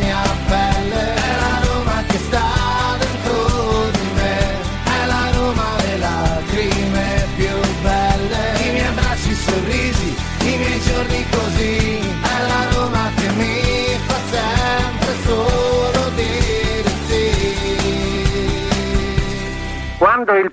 mia pelle, è la Roma che sta dentro di me, è la Roma le lacrime più belle, i miei abbracci, i sorrisi, i miei giorni così, è la Roma che mi fa sempre solo dire sì. Quando il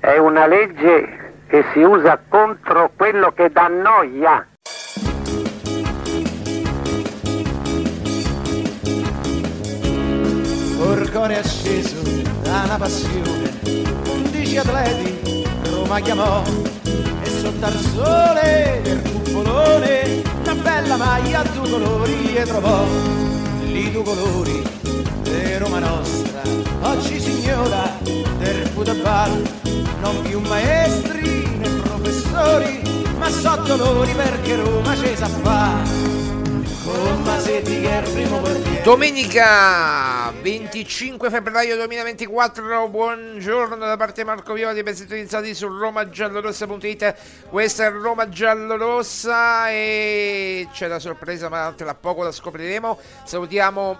è una legge che si usa contro quello che dà noia. Orgoglio asceso da una passione, 11 atleti Roma chiamò, e sotto al sole del cupolone una bella maglia a 2 colori e trovò, lì 2 colori di Roma nostra, oggi signora del futebol. Non più maestri né professori, ma so dolori perché Roma ce sa fa. Con Masetti che è il primo portiere. Domenica 25 febbraio 2024, buongiorno da parte di Marco Violi, pensieri iniziati su romagiallorossa.it. Questa è Roma Giallorossa e c'è la sorpresa, ma tra poco la scopriremo. Salutiamo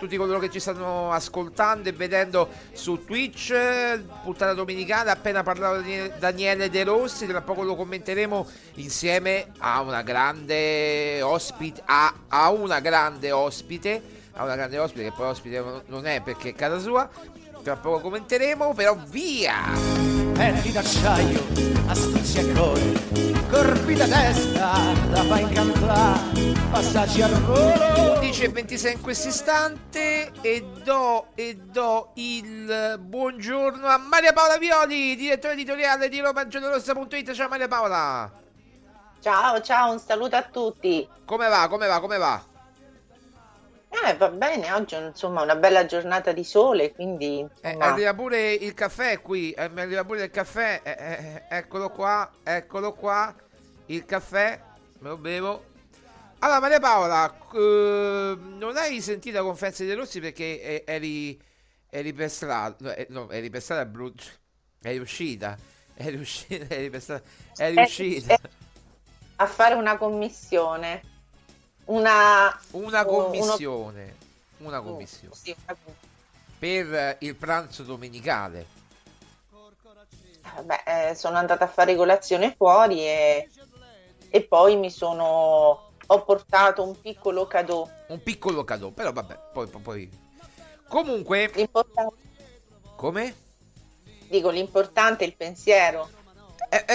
tutti coloro che ci stanno ascoltando e vedendo su Twitch, puntata domenicana, appena parlato di Daniele De Rossi, tra poco lo commenteremo insieme a una grande ospite, a una grande ospite che poi ospite non è perché è casa sua, tra poco commenteremo, però via! È d'acciaio, astuzia e cuore, corpi da testa, la fa incantare, passaggi al volo. 11:26 in questo istante e do il buongiorno a Maria Paola Violi, direttore editoriale di romagiallorossa.it. Ciao Maria Paola! Ciao, un saluto a tutti. Come va? Va bene, oggi insomma una bella giornata di sole, quindi... Insomma... arriva pure il caffè qui, eccolo qua, il caffè, me lo bevo. Allora Maria Paola, non hai sentito la conferenza dei Rossi perché eri per strada, eri per strada a Bruce, eri uscita. A fare una commissione. Sì, per il pranzo domenicale. Sono andata a fare colazione fuori e poi ho portato un piccolo cadeau, però vabbè, poi. Comunque l'importante... Come? Dico, l'importante è il pensiero.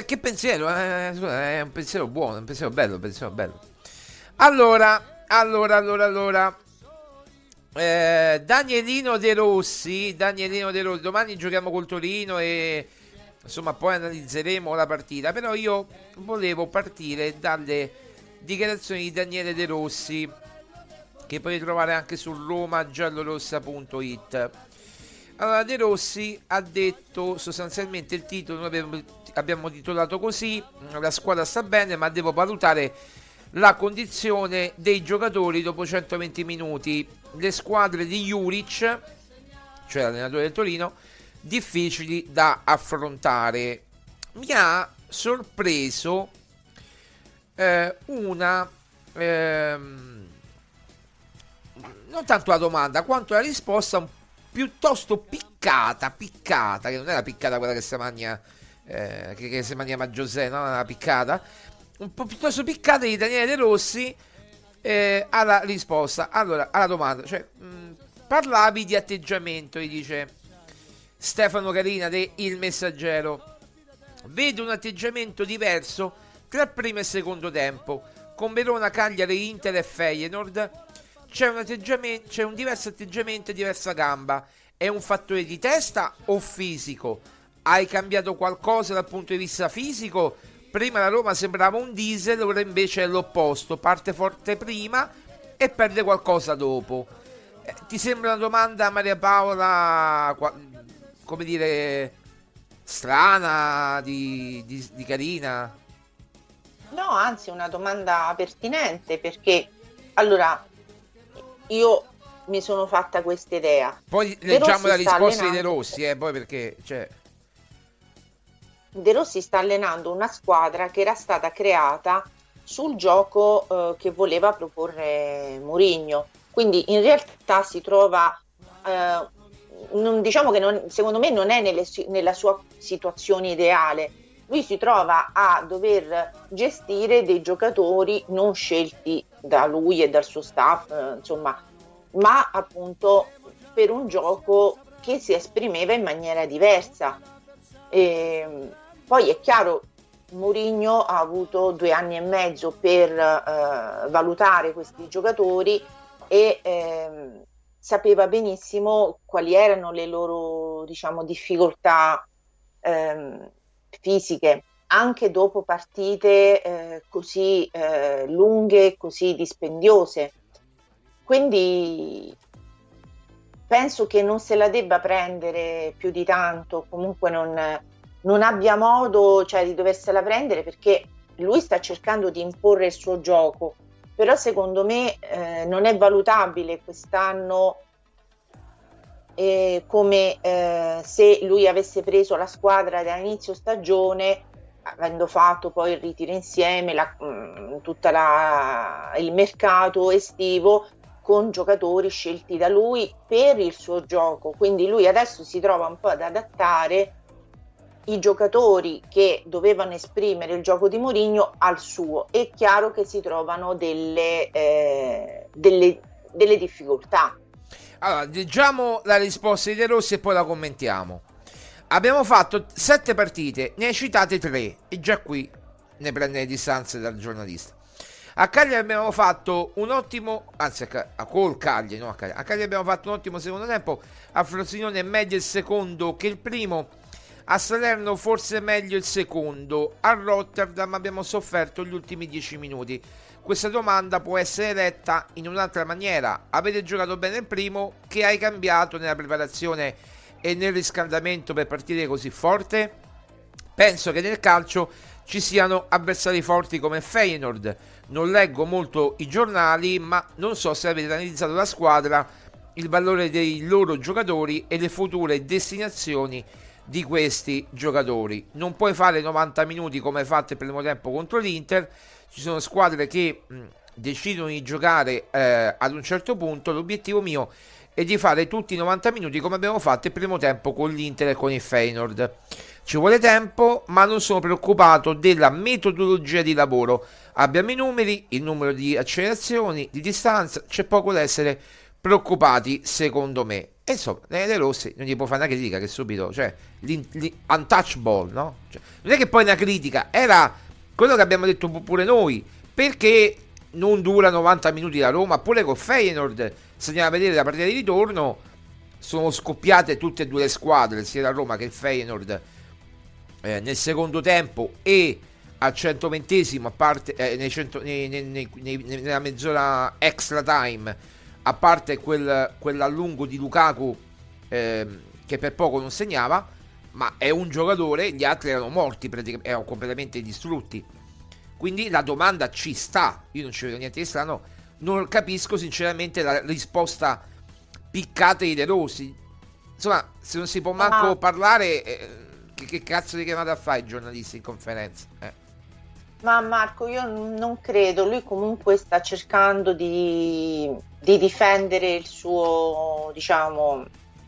Che pensiero, è un pensiero buono, un pensiero bello. Allora, Danielino De Rossi, domani giochiamo col Torino e insomma poi analizzeremo la partita, però io volevo partire dalle dichiarazioni di Daniele De Rossi, che potete trovare anche su romagiallorossa.it. Allora, De Rossi ha detto sostanzialmente il titolo, noi abbiamo titolato così, la squadra sta bene ma devo valutare la condizione dei giocatori dopo 120 minuti. Le squadre di Juric, cioè l'allenatore del Torino, difficili da affrontare. Mi ha sorpreso non tanto la domanda quanto la risposta piuttosto piccata, che non è la piccata quella che si mangia José, no? La piccata un po' piuttosto piccata di Daniele De Rossi alla risposta, allora alla domanda, cioè parlavi di atteggiamento, gli dice Stefano Carina de Il Messaggero. Vedo un atteggiamento diverso tra primo e secondo tempo, con Verona, Cagliari, Inter e Feyenoord c'è un diverso atteggiamento e diversa gamba. È un fattore di testa o fisico? Hai cambiato qualcosa dal punto di vista fisico? Prima la Roma sembrava un diesel, ora invece è l'opposto, parte forte prima e perde qualcosa dopo. Ti sembra una domanda, Maria Paola, come dire, strana di Carina? No, anzi, una domanda pertinente, perché allora io mi sono fatta questa idea. Poi leggiamo la risposta di De Rossi, poi perché cioè De Rossi sta allenando una squadra che era stata creata sul gioco che voleva proporre Mourinho, quindi in realtà si trova secondo me non è nella sua situazione ideale. Lui si trova a dover gestire dei giocatori non scelti da lui e dal suo staff, insomma, ma appunto per un gioco che si esprimeva in maniera diversa. E poi è chiaro, Mourinho ha avuto 2 anni e mezzo per valutare questi giocatori e sapeva benissimo quali erano le loro, diciamo, difficoltà fisiche, anche dopo partite così lunghe, così dispendiose. Quindi penso che non se la debba prendere più di tanto, comunque non abbia modo, cioè, di doversela prendere, perché lui sta cercando di imporre il suo gioco, però secondo me non è valutabile quest'anno come se lui avesse preso la squadra da inizio stagione, avendo fatto poi il ritiro insieme, il mercato estivo, con giocatori scelti da lui per il suo gioco. Quindi lui adesso si trova un po' ad adattare i giocatori che dovevano esprimere il gioco di Mourinho al suo. È chiaro che si trovano delle difficoltà. Allora, leggiamo la risposta di De Rossi e poi la commentiamo. Abbiamo fatto 7 partite, ne hai citate 3 e già qui ne prende le distanze dal giornalista. A Cagliari abbiamo fatto un ottimo, anzi a Cagliari abbiamo fatto un ottimo secondo tempo, a Frosinone è meglio il secondo che il primo, a Salerno forse meglio il secondo, a Rotterdam abbiamo sofferto gli ultimi 10 minuti. Questa domanda può essere letta in un'altra maniera: avete giocato bene il primo, che hai cambiato nella preparazione e nel riscaldamento per partire così forte? Penso che nel calcio ci siano avversari forti come Feyenoord. Non leggo molto i giornali, ma non so se avete analizzato la squadra, il valore dei loro giocatori e le future destinazioni di questi giocatori. Non puoi fare 90 minuti come hai fatto il primo tempo contro l'Inter. Ci sono squadre che decidono di giocare ad un certo punto. L'obiettivo mio è di fare tutti i 90 minuti come abbiamo fatto il primo tempo con l'Inter e con il Feyenoord. Ci vuole tempo, ma non sono preoccupato della metodologia di lavoro. Abbiamo i numeri, il numero di accelerazioni, di distanza, c'è poco da essere preoccupati, secondo me. E insomma, De Rossi non gli può fare una critica, che subito, cioè, untouchable, no? Cioè, non è che poi una critica, era quello che abbiamo detto pure noi, perché non dura 90 minuti la Roma, pure con Feyenoord, se andiamo a vedere la partita di ritorno, sono scoppiate tutte e due le squadre, sia la Roma che il Feyenoord, nel secondo tempo e al 120esimo, a parte, nella mezz'ora extra time, a parte quell'allungo di Lukaku che per poco non segnava, ma è un giocatore, gli altri erano morti, erano completamente distrutti. Quindi la domanda ci sta, io non ci vedo niente di strano, non capisco sinceramente la risposta piccata di De Rossi. Insomma, se non si può manco parlare, che cazzo di chiamata fa i giornalisti in conferenza? Ma Marco, io non credo, lui comunque sta cercando di difendere il suo, diciamo,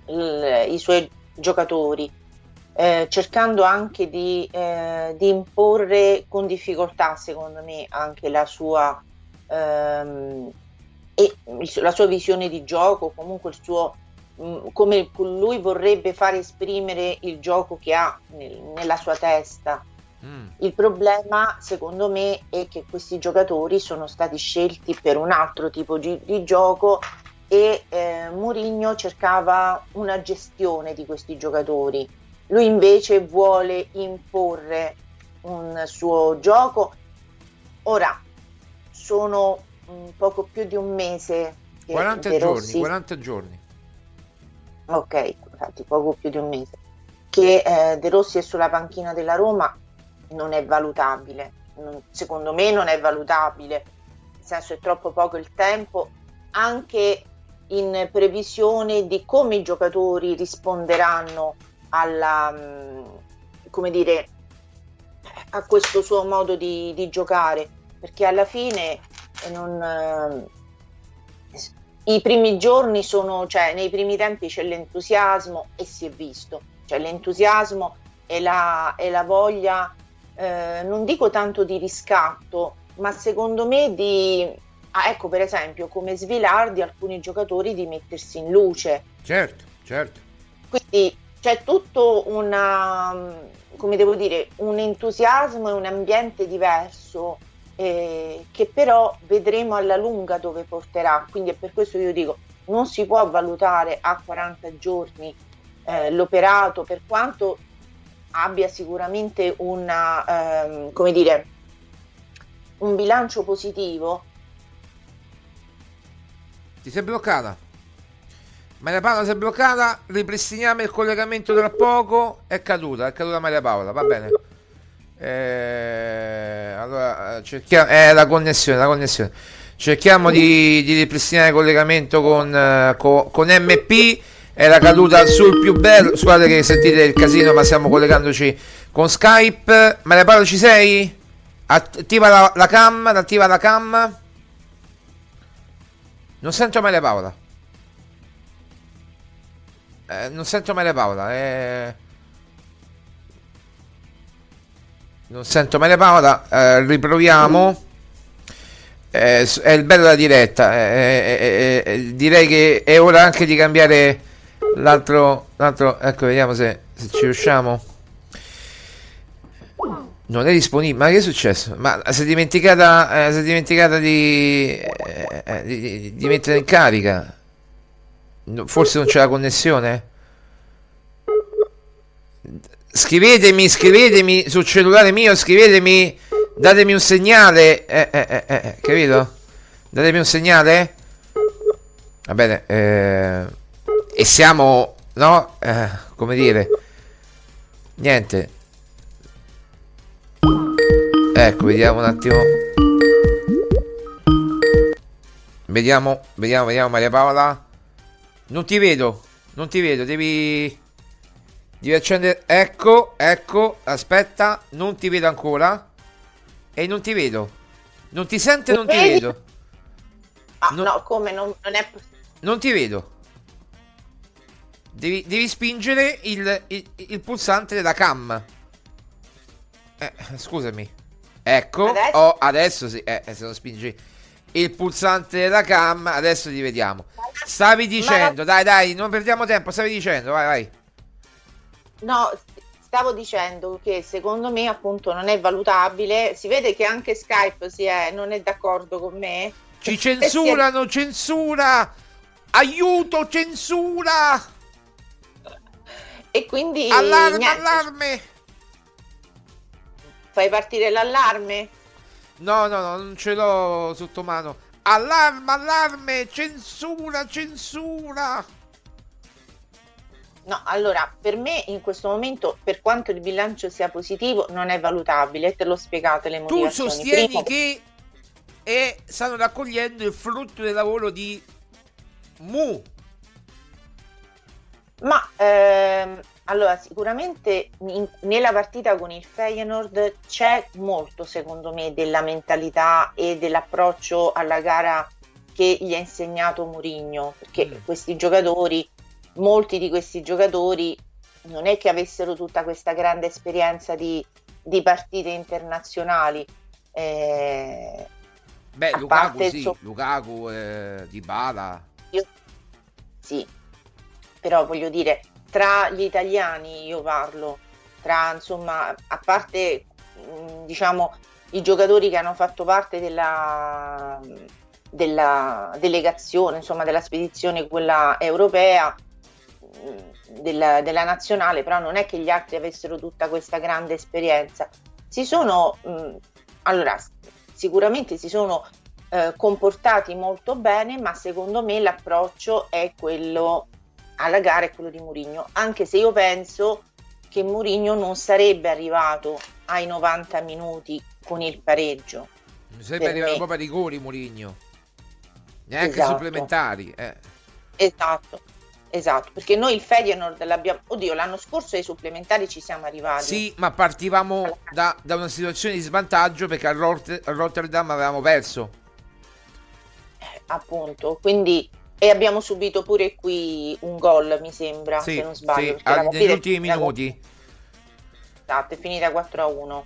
i suoi giocatori. Cercando anche di imporre con difficoltà, secondo me, anche la sua visione di gioco, comunque il suo, come lui vorrebbe far esprimere il gioco che ha nella sua testa. Il problema, secondo me, è che questi giocatori sono stati scelti per un altro tipo di gioco e Mourinho cercava una gestione di questi giocatori. Lui invece vuole imporre un suo gioco. Ora, sono poco più di un mese. 40 giorni. Ok, infatti poco più di un mese. Che De Rossi è sulla panchina della Roma, non è valutabile. Secondo me non è valutabile. Nel senso, è troppo poco il tempo. Anche in previsione di come i giocatori risponderanno alla, come dire, a questo suo modo di giocare, perché alla fine i primi giorni sono, cioè nei primi tempi c'è l'entusiasmo e si è visto, cioè l'entusiasmo e la voglia, non dico tanto di riscatto, ma secondo me ecco, per esempio come Svilar, di alcuni giocatori di mettersi in luce. Certo. Quindi c'è tutto un entusiasmo e un ambiente diverso, che però vedremo alla lunga dove porterà. Quindi è per questo che io dico, non si può valutare a 40 giorni l'operato, per quanto abbia sicuramente un bilancio positivo. Ti sei bloccata? Maria Paola si è bloccata, ripristiniamo il collegamento tra poco. È caduta Maria Paola, va bene. Allora cerchiamo la connessione. Cerchiamo di ripristinare il collegamento con MP. Era caduta sul più bello. Scusate che sentite il casino, ma stiamo collegandoci con Skype. Maria Paola, ci sei? Attiva la cam. Non sento Maria Paola, riproviamo. È il bello della diretta. Direi che è ora anche di cambiare l'altro. Ecco, vediamo se ci riusciamo. Non è disponibile. Ma che è successo? Ma si è dimenticata di mettere in carica. Forse non c'è la connessione. Scrivetemi sul cellulare mio, datemi un segnale, capito? Datemi un segnale. Va bene, e siamo, no? Come dire, niente. Ecco, vediamo un attimo. Vediamo Maria Paola. Non ti vedo, devi accendere. Ecco, aspetta, non ti vedo ancora. E non ti vedo. Non ti sento e non ti vedo. Ah, no, come non è possibile. Non ti vedo. Devi spingere il pulsante della cam. Scusami. Ecco, adesso? Oh, adesso sì, se lo spingi il pulsante della cam, adesso li vediamo. Stavi dicendo, dai, non perdiamo tempo, stavi dicendo, vai. No, stavo dicendo che secondo me, appunto, non è valutabile. Si vede che anche Skype non è d'accordo con me. Ci censurano, censura! Aiuto, censura! E quindi... Allarme, niente. Allarme! Fai partire l'allarme? No, non ce l'ho sotto mano. Allarme, allarme, censura, censura! No, allora, per me in questo momento, per quanto il bilancio sia positivo, non è valutabile, te l'ho spiegato le motivazioni. Tu sostieni che stanno raccogliendo il frutto del lavoro di Mu. Ma allora, sicuramente nella partita con il Feyenoord c'è molto, secondo me, della mentalità e dell'approccio alla gara che gli ha insegnato Mourinho, perché questi giocatori, molti di questi giocatori, non è che avessero tutta questa grande esperienza di partite internazionali. Beh, Lukaku sì, Lukaku, Dybala. Sì, però voglio dire, tra gli italiani io parlo, tra, insomma, a parte, diciamo, i giocatori che hanno fatto parte della delegazione, insomma, della spedizione, quella europea, della nazionale, però non è che gli altri avessero tutta questa grande esperienza. Si sono, allora, sicuramente si sono comportati molto bene, ma secondo me l'approccio è quello alla gara, è quello di Mourinho, anche se io penso che Mourinho non sarebbe arrivato ai 90 minuti con il pareggio. Mi sembra arrivato proprio a rigori Mourinho, neanche esatto. Supplementari. Esatto, perché noi il Feyenoord l'abbiamo, oddio, l'anno scorso ai supplementari ci siamo arrivati. Sì, ma partivamo da una situazione di svantaggio, perché a Rotterdam avevamo perso. Appunto, quindi, e abbiamo subito pure qui un gol, mi sembra, sì, se non sbaglio. Sì, negli ultimi minuti. Esatto, è finita 4-1.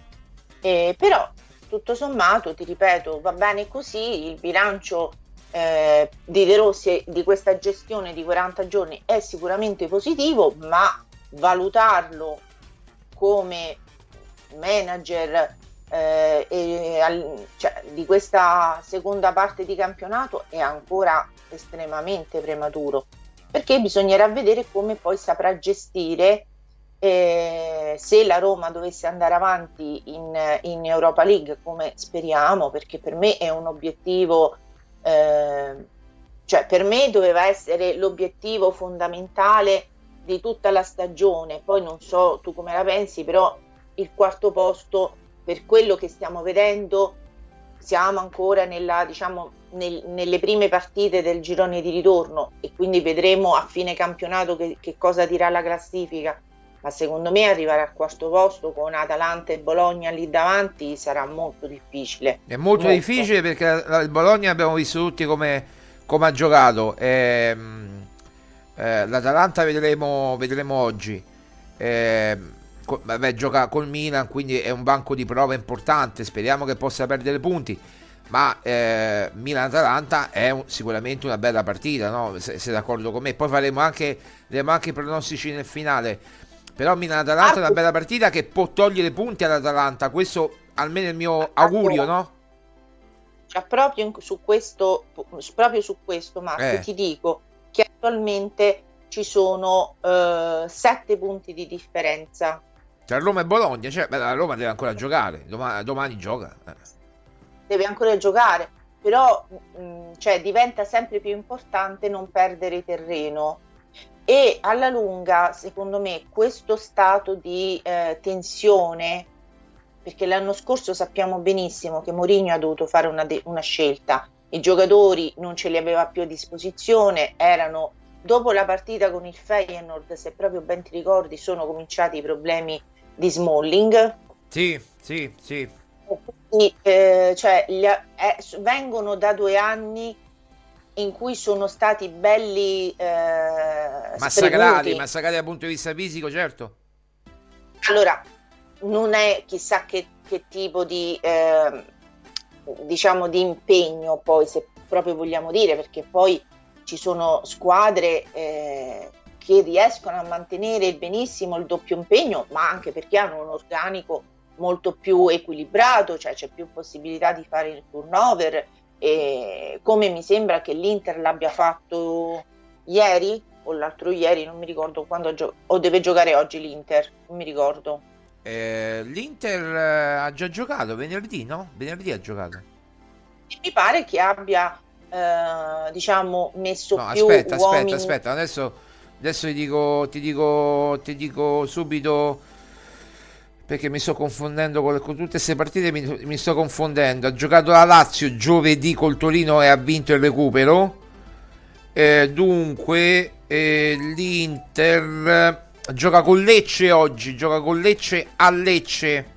Però, tutto sommato, ti ripeto, va bene così, il bilancio... di De Rossi, di questa gestione di 40 giorni è sicuramente positivo, ma valutarlo come manager di questa seconda parte di campionato è ancora estremamente prematuro, perché bisognerà vedere come poi saprà gestire se la Roma dovesse andare avanti in Europa League, come speriamo, perché per me è un obiettivo. Cioè, per me doveva essere l'obiettivo fondamentale di tutta la stagione. Poi non so tu come la pensi, però il quarto posto, per quello che stiamo vedendo, siamo ancora nelle prime partite del girone di ritorno, e quindi vedremo a fine campionato che cosa dirà la classifica, ma secondo me arrivare al quarto posto con Atalanta e Bologna lì davanti sarà molto difficile. È molto difficile, perché il Bologna abbiamo visto tutti come ha giocato, l'Atalanta vedremo oggi, gioca col Milan, quindi è un banco di prova importante, speriamo che possa perdere punti, ma Milan-Atalanta è sicuramente una bella partita, no? Sei d'accordo con me? Poi faremo anche i pronostici nel finale. Però Milan-Atalanta è una bella partita che può togliere punti all'Atalanta, questo almeno è il mio augurio, no? Cioè, proprio su questo Marco, ti dico che attualmente ci sono 7 punti di differenza tra Roma e Bologna, cioè, la Roma deve ancora giocare, domani gioca. Deve ancora giocare, però cioè, diventa sempre più importante non perdere terreno. E alla lunga, secondo me, questo stato di tensione, perché l'anno scorso sappiamo benissimo che Mourinho ha dovuto fare una scelta, i giocatori non ce li aveva più a disposizione, erano, dopo la partita con il Feyenoord, se proprio ben ti ricordi, sono cominciati i problemi di Smalling. Sì. Quindi, vengono da 2 anni in cui sono stati belli massacrati dal punto di vista fisico, certo. Allora, non è chissà che tipo di diciamo di impegno, poi, se proprio vogliamo dire, perché poi ci sono squadre che riescono a mantenere benissimo il doppio impegno, ma anche perché hanno un organico molto più equilibrato, cioè c'è più possibilità di fare il turnover. E come mi sembra che l'Inter l'abbia fatto ieri o l'altro ieri, non mi ricordo quando o deve giocare oggi l'Inter, non mi ricordo. L'Inter ha già giocato venerdì, no? Venerdì ha giocato. E mi pare che abbia diciamo messo uomini. Aspetta, adesso ti dico subito, perché mi sto confondendo con tutte queste partite, mi sto confondendo. Ha giocato la Lazio giovedì col Torino e ha vinto il recupero, dunque l'Inter gioca con Lecce oggi, gioca con Lecce a Lecce.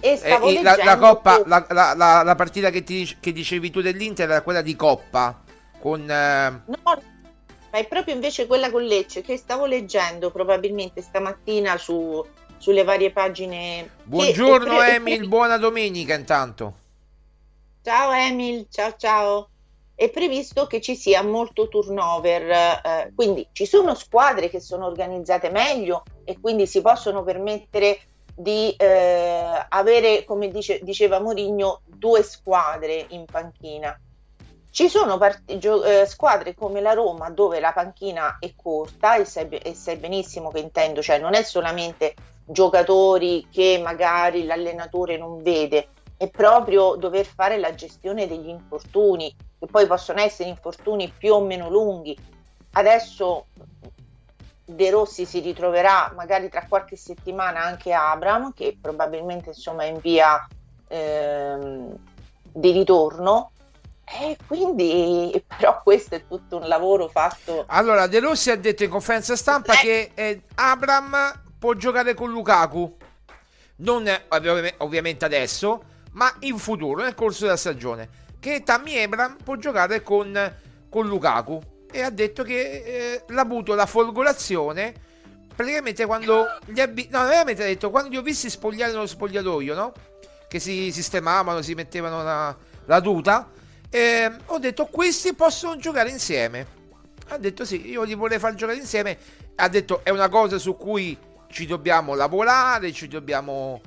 E la Coppa, la partita che dicevi tu dell'Inter era quella di Coppa con no, ma è proprio invece quella con Lecce che stavo leggendo probabilmente stamattina sulle varie pagine. Buongiorno Emil, buona domenica intanto. Ciao Emil, ciao. È previsto che ci sia molto turnover, quindi ci sono squadre che sono organizzate meglio e quindi si possono permettere di avere, come diceva Mourinho, due squadre in panchina. Ci sono squadre come la Roma dove la panchina è corta e sai benissimo che intendo, cioè non è solamente giocatori che magari l'allenatore non vede, è proprio dover fare la gestione degli infortuni, che poi possono essere infortuni più o meno lunghi. Adesso De Rossi si ritroverà magari tra qualche settimana anche Abraham, che probabilmente insomma è in via di ritorno, e quindi però questo è tutto un lavoro fatto. Allora De Rossi ha detto in conferenza stampa che Abraham può giocare con Lukaku, non ovviamente adesso, ma in futuro, nel corso della stagione, che Tammy Abraham può giocare con Lukaku, e ha detto che l'ha avuto la folgorazione praticamente quando veramente ha detto, quando li ho visti spogliare nello spogliatoio, no? Che si sistemavano, si mettevano la tuta, ho detto questi possono giocare insieme, ha detto sì, io li vorrei far giocare insieme, ha detto è una cosa su cui ci dobbiamo lavorare, dobbiamo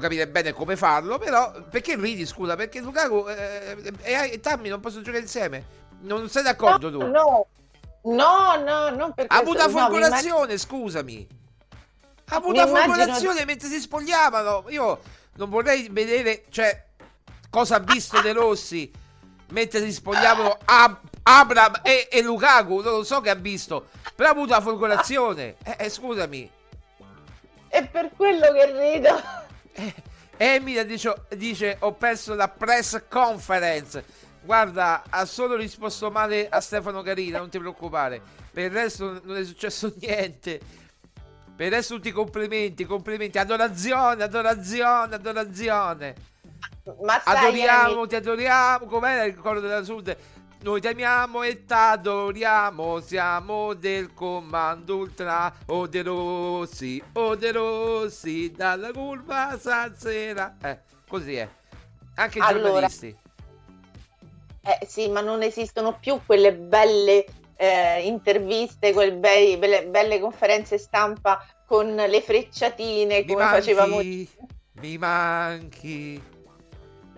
capire bene come farlo, però perché ridi, scusa, perché Lukaku e Tammy non possono giocare insieme, non sei d'accordo? No, tu? No, non perché ha avuto la folgorazione, scusami, ha avuto la folgorazione mentre si spogliavano, io non vorrei vedere, cioè, cosa ha visto De Rossi mentre si spogliavano Abraham e Lukaku, non lo so che ha visto, però ha avuto la folgorazione, scusami. È per quello che rido. Emilia dice ho perso la press conference. Guarda, ha solo risposto male a Stefano Carina, non ti preoccupare. Per il resto non è successo niente. Per il resto tutti complimenti, adorazione. Ma adoriamo, ti adoriamo, com'era il coro della Sud? Noi ti amiamo e t'adoriamo, siamo del comando ultra, De Rossi, dalla curva salsera. Così è, anche i giornalisti. Sì, ma non esistono più quelle belle interviste, quelle belle conferenze stampa con le frecciatine, come facevamo. Mi manchi,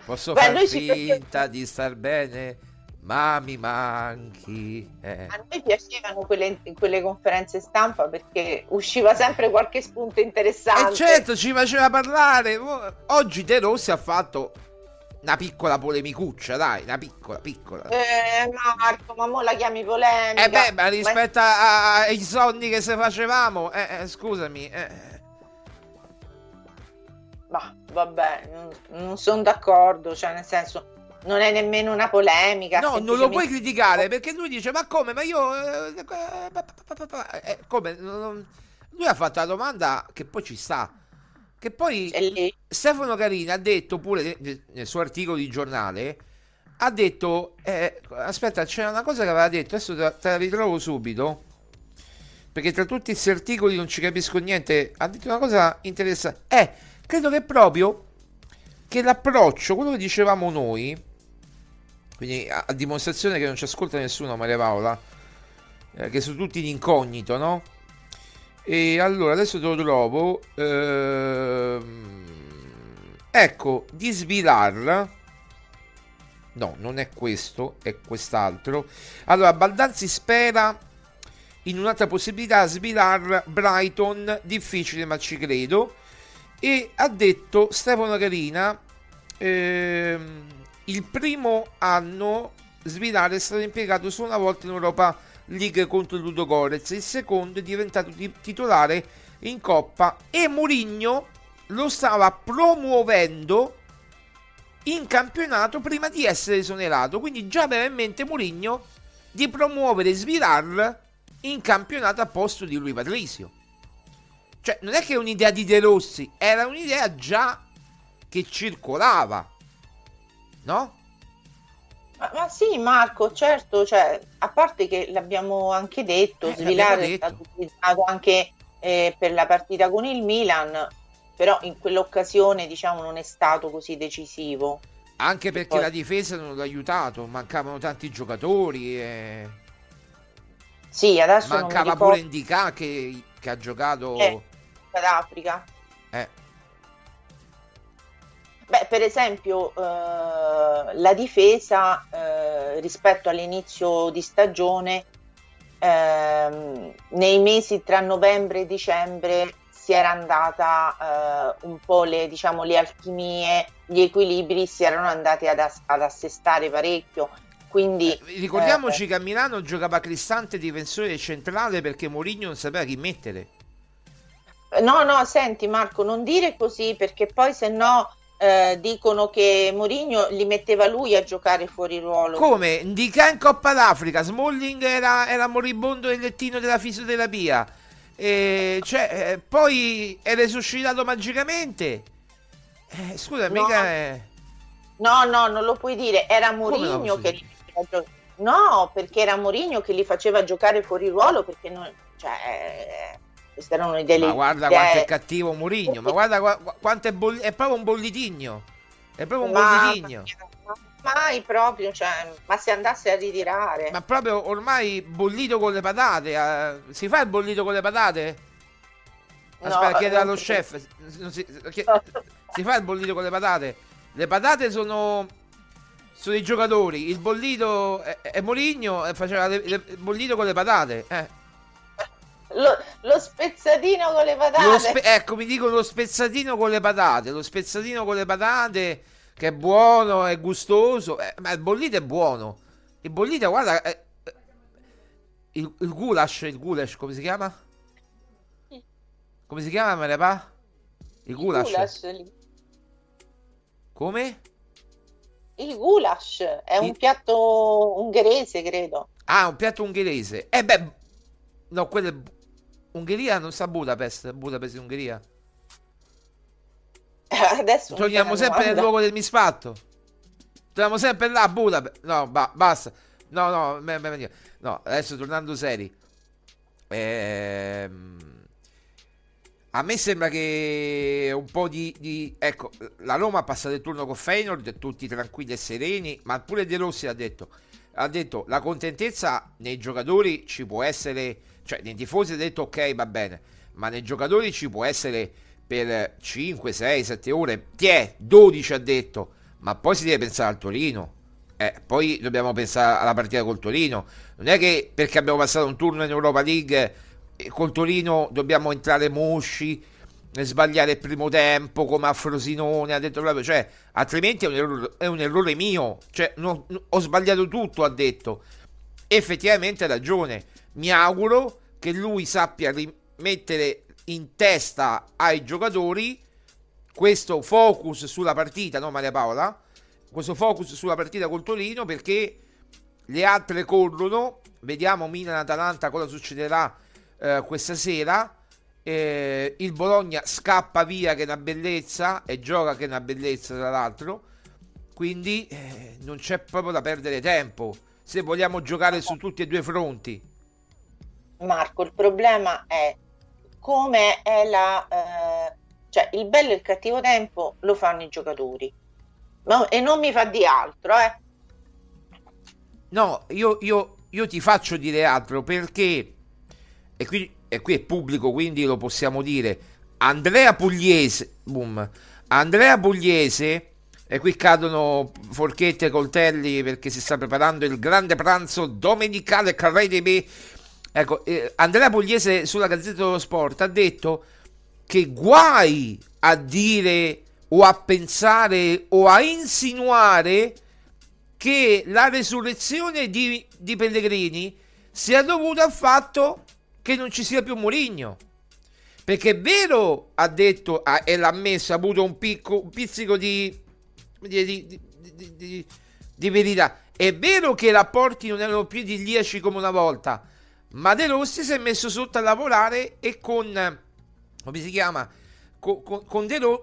posso far finta di star bene, ma mi manchi. A noi piacevano quelle conferenze stampa perché usciva sempre qualche spunto interessante. E certo, ci faceva parlare. Oggi De Rossi ha fatto una piccola polemicuccia, dai, una piccola. Marco, ma mo la chiami polemica? Ma rispetto ai sonni che se facevamo, scusami. Ma vabbè, non sono d'accordo, cioè nel senso, non è nemmeno una polemica. No, non lo puoi criticare perché lui dice ma come, ma io come? Lui ha fatto la domanda che poi ci sta, che poi Stefano Carina ha detto pure nel suo articolo di giornale, ha detto aspetta, c'era una cosa che aveva detto, adesso te la ritrovo subito perché tra tutti questi articoli non ci capisco niente. Ha detto una cosa interessante, credo che proprio che l'approccio, quello che dicevamo noi, quindi a dimostrazione che non ci ascolta nessuno, Maria Paola, che sono tutti in incognito, no? E allora adesso te lo trovo, ecco, di Svilar No, non è questo, è quest'altro. Allora, Baldanzi spera in un'altra possibilità, Svilar, Brighton, difficile ma ci credo. E ha detto Stefano Carina, il primo anno Svilar è stato impiegato solo una volta in Europa League contro il Ludogorets, il secondo è diventato titolare in Coppa e Mourinho lo stava promuovendo in campionato prima di essere esonerato, quindi già aveva in mente Mourinho di promuovere Svilar in campionato a posto di lui Patrizio. Cioè non è che è un'idea di De Rossi, era un'idea già che circolava, no? Ma sì Marco, certo, cioè, a parte che l'abbiamo anche detto, Svilar è stato utilizzato anche per la partita con il Milan, però in quell'occasione diciamo non è stato così decisivo. Anche perché poi la difesa non l'ha aiutato, mancavano tanti giocatori e sì, adesso mancava pure Indica che ha giocato dall'Africa. Beh, per esempio la difesa rispetto all'inizio di stagione nei mesi tra novembre e dicembre si era andata un po' le alchimie, gli equilibri si erano andati ad assestare parecchio. Quindi ricordiamoci che a Milano giocava Cristante difensore centrale perché Mourinho non sapeva chi mettere. No, senti Marco, non dire così perché poi se no dicono che Mourinho li metteva lui a giocare fuori ruolo. Come? Indica in Coppa d'Africa, Smalling era moribondo nel lettino della fisioterapia, poi è resuscitato magicamente. Scusa, no. No, non lo puoi dire. Era Mourinho che li faceva giocare. No, perché era Mourinho che li faceva giocare fuori ruolo, perché non, cioè questa era un'idea. Ma guarda quanto è cattivo Mourinho, ma guarda quanto è proprio un bollitigno. È proprio un bollitigno. Mai proprio, ma se andasse a ritirare. Ma proprio ormai bollito con le patate, si fa il bollito con le patate? Aspetta, chiedere allo chef. Si fa il bollito con le patate? Le patate sono i giocatori, il bollito è Mourinho e faceva il bollito con le patate. Lo spezzatino con le patate. Ecco, mi dicono lo spezzatino con le patate, che è buono, è gustoso, ma il bollito è buono. Il bollito, guarda, il goulash, come si chiama? Come si chiama, Maria Pa? Il goulash. Come? Il goulash è un piatto ungherese, credo. Ah, un piatto ungherese. No, quello è Ungheria, non sta Budapest. Budapest è Ungheria. Adesso torniamo sempre nel luogo del misfatto. Torniamo sempre là a Budapest. No, basta. No, adesso tornando seri. A me sembra che un po' ecco, la Roma ha passato il turno con Feyenoord, tutti tranquilli e sereni, ma pure De Rossi ha detto la contentezza nei giocatori ci può essere, cioè nei tifosi ha detto ok va bene, ma nei giocatori ci può essere per 5, 6, 7 ore, 12 ha detto, ma poi si deve pensare al Torino, poi dobbiamo pensare alla partita col Torino, non è che perché abbiamo passato un turno in Europa League col Torino dobbiamo entrare mosci, sbagliare il primo tempo come a Frosinone, ha detto proprio, altrimenti è un errore mio, ho sbagliato tutto, ha detto. Effettivamente ha ragione, mi auguro che lui sappia rimettere in testa ai giocatori questo focus sulla partita, no Maria Paola? Questo focus sulla partita col Torino, perché le altre corrono, vediamo Milan-Atalanta cosa succederà questa sera, il Bologna scappa via che è una bellezza e gioca che è una bellezza tra l'altro, quindi non c'è proprio da perdere tempo se vogliamo giocare su tutti e due fronti. Marco, il problema è come è il bello e il cattivo tempo lo fanno i giocatori, e non mi fa di altro no, io ti faccio dire altro, perché E qui è pubblico, quindi lo possiamo dire. Andrea Pugliese E qui cadono forchette e coltelli, perché si sta preparando il grande pranzo domenicale, credimi. Ecco, Andrea Pugliese sulla Gazzetta dello Sport ha detto che guai a dire o a pensare o a insinuare che la resurrezione di Pellegrini sia dovuta al fatto che non ci sia più Mourinho. Perché è vero, ha detto, e l'ha ammesso, ha avuto un pizzico di verità. È vero che i rapporti non erano più idilliaci come una volta, ma De Rossi si è messo sotto a lavorare e con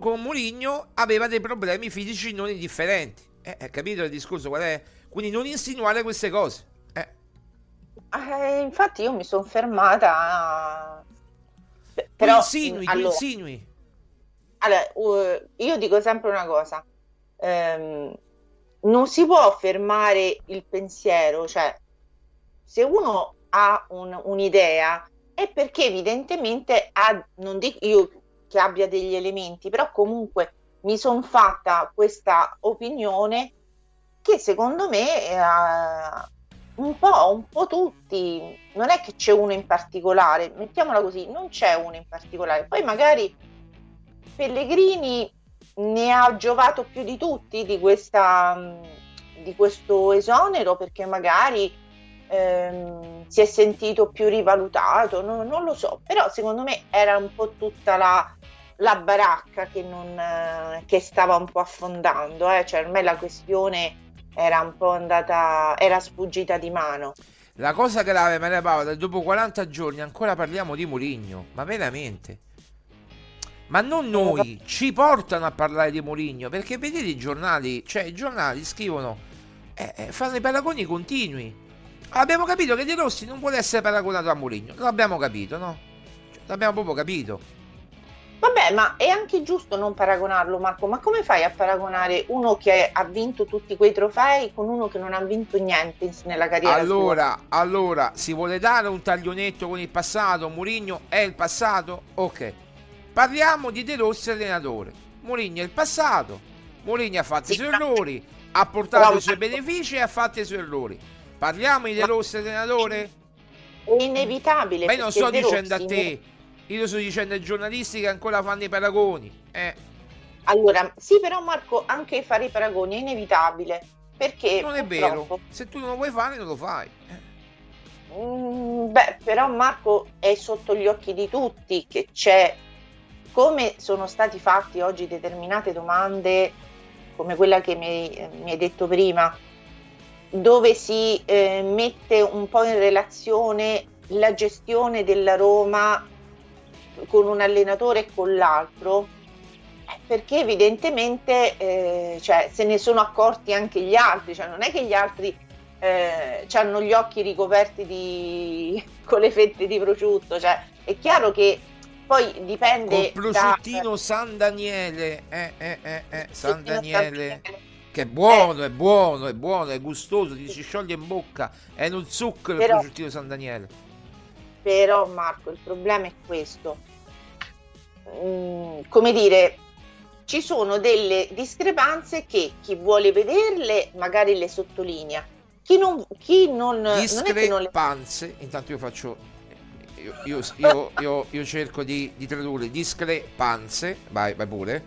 Mourinho aveva dei problemi fisici non indifferenti. Capito il discorso qual è? Quindi non insinuare queste cose. Infatti io mi sono fermata. Però tu insinui. Allora, io dico sempre una cosa. Non si può fermare il pensiero, cioè se uno ha un'idea è perché evidentemente non dico io che abbia degli elementi, però comunque mi sono fatta questa opinione che secondo me un po' tutti, non è che c'è uno in particolare, mettiamola così, non c'è uno in particolare. Poi magari Pellegrini ne ha giovato più di tutti di questo esonero, perché magari si è sentito più rivalutato, non lo so, però secondo me era un po' tutta la baracca che stava un po' affondando, cioè ormai la questione era un po' era sfuggita di mano. La cosa grave, Maria Paola, dopo 40 giorni ancora parliamo di Mourinho, ma veramente? Ma non noi, ci portano a parlare di Mourinho, perché vedete i giornali scrivono, fanno i paragoni continui. Abbiamo capito che De Rossi non vuole essere paragonato a Mourinho, l'abbiamo capito, no? Cioè, l'abbiamo proprio capito. Vabbè, ma è anche giusto non paragonarlo, Marco, ma come fai a paragonare uno che ha vinto tutti quei trofei con uno che non ha vinto niente nella carriera sua? Allora, si vuole dare un taglionetto con il passato, Mourinho è il passato, ok. Parliamo di De Rossi allenatore. Mourinho è il passato. Mourinho ha fatto i suoi errori, ha portato i suoi benefici e ha fatto i suoi errori. Parliamo di De Rossi allenatore? È inevitabile. Ma io non sto dicendo a te, io sto dicendo ai giornalisti che ancora fanno i paragoni. Allora, sì, però Marco, anche fare i paragoni è inevitabile, perché non è vero. Se tu non lo vuoi fare, non lo fai. Però Marco, è sotto gli occhi di tutti che c'è. Come sono stati fatti oggi determinate domande, come quella che mi hai detto prima, dove si mette un po' in relazione la gestione della Roma con un allenatore e con l'altro, perché evidentemente se ne sono accorti anche gli altri, cioè non è che gli altri hanno gli occhi ricoperti con le fette di prosciutto, cioè è chiaro che poi dipende. Col prosciuttino San Daniele, San Daniele, che è buono, è buono, è gustoso, ti si scioglie in bocca, è uno zucchero il prosciuttino San Daniele. Però Marco, il problema è questo, come dire, ci sono delle discrepanze che chi vuole vederle magari le sottolinea, discrepanze, intanto io faccio... Io cerco di tradurre discrepanze, vai pure.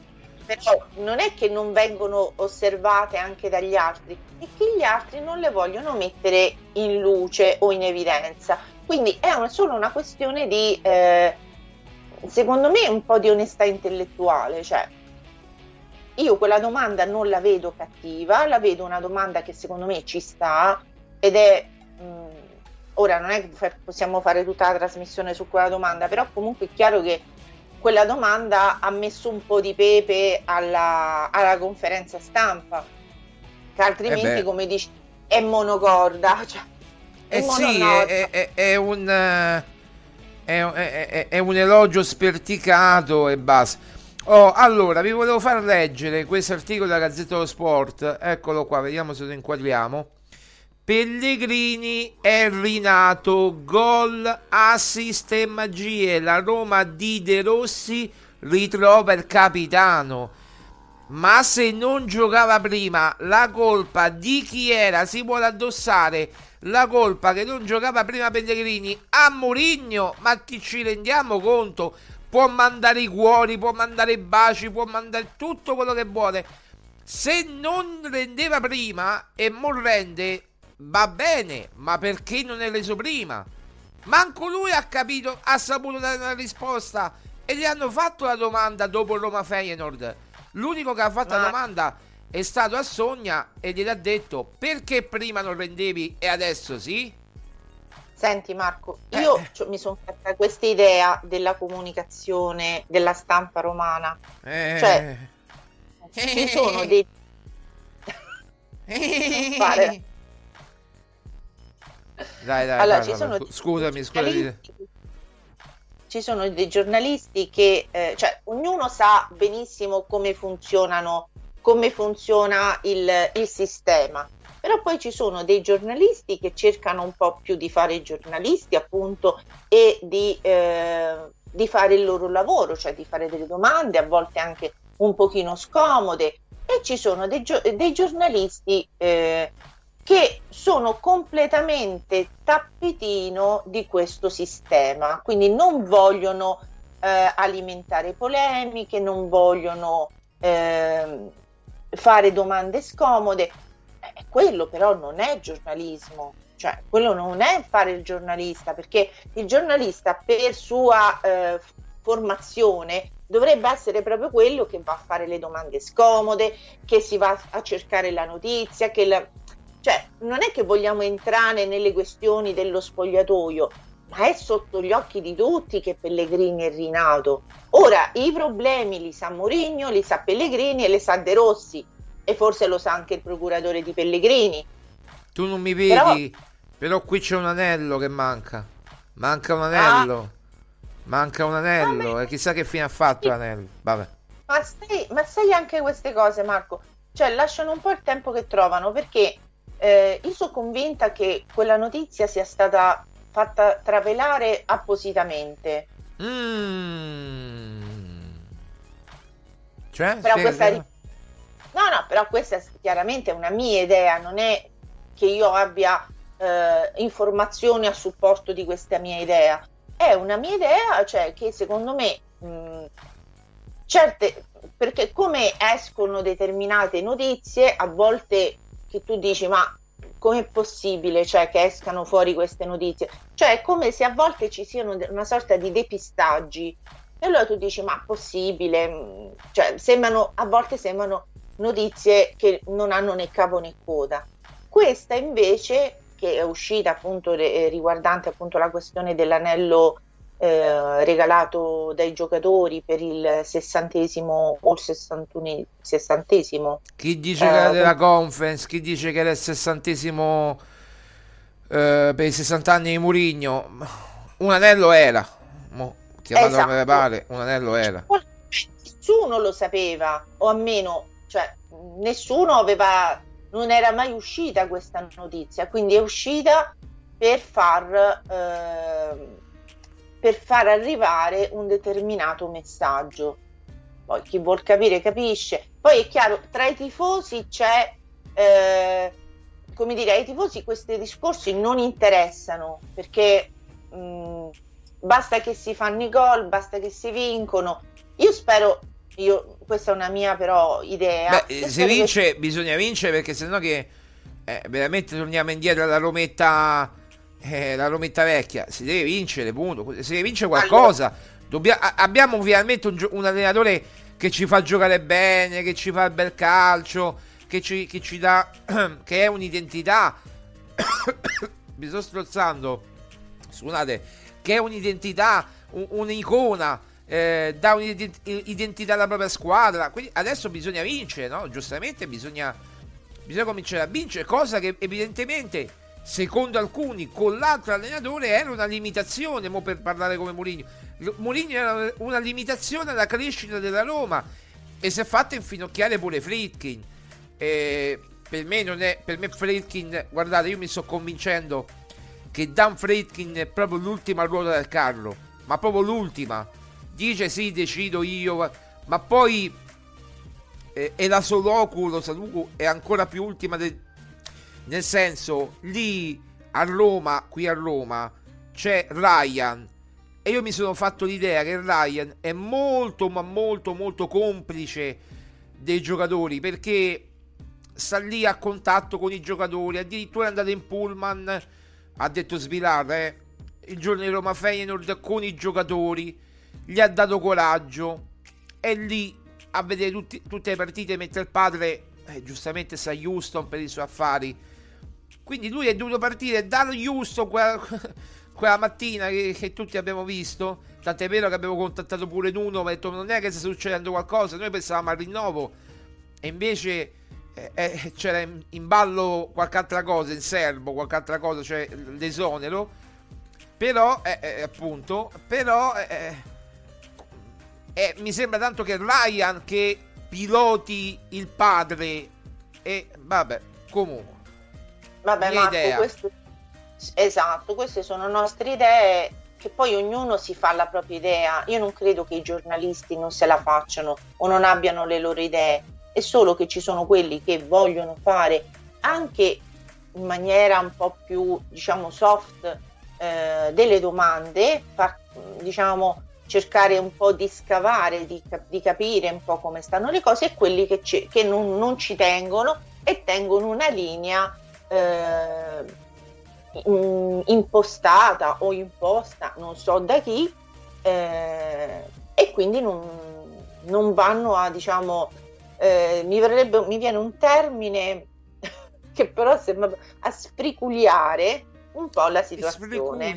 Però non è che non vengono osservate anche dagli altri, e che gli altri non le vogliono mettere in luce o in evidenza. Quindi è solo una questione di, secondo me, un po' di onestà intellettuale. Cioè, io quella domanda non la vedo cattiva, la vedo una domanda che secondo me ci sta, ed è... Ora non è che possiamo fare tutta la trasmissione su quella domanda, però comunque è chiaro che quella domanda ha messo un po' di pepe alla conferenza stampa, che altrimenti come dici è monocorda, cioè, è un elogio sperticato e basta. Allora vi volevo far leggere questo articolo della Gazzetta dello Sport, eccolo qua, vediamo se lo inquadriamo. Pellegrini è rinato, gol, assist e magie, la Roma di De Rossi ritrova il capitano. Ma se non giocava prima, la colpa di chi era? Si vuole addossare la colpa che non giocava prima Pellegrini a Mourinho? Ma chi ci rendiamo conto? Può mandare i cuori, può mandare i baci, può mandare tutto quello che vuole. Se non rendeva prima e non rende, va bene, ma perché non è reso prima? Manco lui ha capito, ha saputo dare una risposta, e gli hanno fatto la domanda dopo Roma Feyenoord. L'unico che ha fatto la domanda è stato Assogna e gliel'ha detto: perché prima non rendevi e adesso sì? Senti Marco, io mi sono fatta questa idea della comunicazione della stampa romana, cioè ci sono dei ci sono dei giornalisti che cioè ognuno sa benissimo come funzionano, come funziona il sistema. Però poi ci sono dei giornalisti che cercano un po' più di fare i giornalisti, appunto, e di fare il loro lavoro, cioè di fare delle domande, a volte anche un pochino scomode, e ci sono dei giornalisti che sono completamente tappetino di questo sistema, quindi non vogliono alimentare polemiche, non vogliono fare domande scomode. Quello però non è giornalismo, cioè quello non è fare il giornalista, perché il giornalista per sua formazione dovrebbe essere proprio quello che va a fare le domande scomode, che si va a cercare la notizia, cioè non è che vogliamo entrare nelle questioni dello spogliatoio, ma è sotto gli occhi di tutti che Pellegrini è rinato. Ora i problemi li sa Mourinho, li sa Pellegrini e li sa De Rossi. E forse lo sa anche il procuratore di Pellegrini. Tu non mi vedi, però qui c'è un anello che manca. Manca un anello. Manca un anello. E chissà che fine ha fatto l'anello. Vabbè. Ma sai anche queste cose, Marco? Cioè, lasciano un po' il tempo che trovano, perché io sono convinta che quella notizia sia stata fatta travelare appositamente. Cioè, però questa No, però questa è chiaramente una mia idea, non è che io abbia informazioni a supporto di questa mia idea. È una mia idea, cioè che secondo me certe, perché come escono determinate notizie, a volte che tu dici ma com'è possibile, cioè, che escano fuori queste notizie? Cioè è come se a volte ci siano una sorta di depistaggi, e allora tu dici ma possibile, cioè a volte sembrano notizie che non hanno né capo né coda. Questa invece, che è uscita appunto riguardante appunto la questione dell'anello regalato dai giocatori per il 60° o 61° Chi dice che era della Conference, chi dice che era il 60° per i 60 anni di Mourinho, un anello era. Chiamato come pare, un anello era. Nessuno lo sapeva, o almeno cioè nessuno non era mai uscita questa notizia, quindi è uscita per far arrivare un determinato messaggio. Poi chi vuol capire capisce. Poi è chiaro, tra i tifosi c'è come dire, ai tifosi questi discorsi non interessano, perché basta che si fanno i gol, basta che si vincono. Io spero, questa è una mia però idea. Beh, se vince bisogna vincere, perché sennò che veramente torniamo indietro alla Rometta vecchia. Si deve vincere, punto. Si deve vincere qualcosa. Allora, abbiamo finalmente un allenatore che ci fa giocare bene, che ci fa il bel calcio, che ci dà che è un'identità. Mi sto strozzando, scusate, che è un'identità, un'icona. Dà un'identità alla propria squadra, quindi adesso bisogna vincere, no? Giustamente bisogna cominciare a vincere, cosa che evidentemente secondo alcuni con l'altro allenatore era una limitazione. Mo per parlare come Mourinho era una limitazione alla crescita della Roma, e si è fatto infinocchiare pure Friedkin. Per me Friedkin, guardate, io mi sto convincendo che Dan Friedkin è proprio l'ultima ruota del carro, ma proprio l'ultima. Dice sì, decido io, ma poi e la Soloku, lo Saloku è ancora più ultima nel senso, lì a Roma, qui a Roma c'è Ryan e io mi sono fatto l'idea che Ryan è molto ma molto molto complice dei giocatori, perché sta lì a contatto con i giocatori, addirittura è andato in pullman, ha detto Svilar, il giorno di Roma Feyenoord con i giocatori, gli ha dato coraggio, è lì a vedere tutte le partite mentre il padre giustamente sta a Houston per i suoi affari, quindi lui è dovuto partire da Houston quella mattina che tutti abbiamo visto, tant'è vero che abbiamo contattato pure Nuno, ma ha detto non è che sta succedendo qualcosa, noi pensavamo al rinnovo e invece c'era in ballo qualche altra cosa, in serbo qualche altra cosa, cioè l'esonero, però appunto, però mi sembra tanto che Ryan che piloti il padre e vabbè, comunque vabbè Marco, queste sono nostre idee che poi ognuno si fa la propria idea, io non credo che i giornalisti non se la facciano o non abbiano le loro idee, è solo che ci sono quelli che vogliono fare anche in maniera un po' più diciamo soft delle domande, diciamo cercare un po' di scavare, di capire un po' come stanno le cose, e quelli che non ci tengono e tengono una linea impostata o imposta non so da chi, e quindi non vanno a diciamo mi viene un termine che però sembra a sfriculiare un po' la situazione.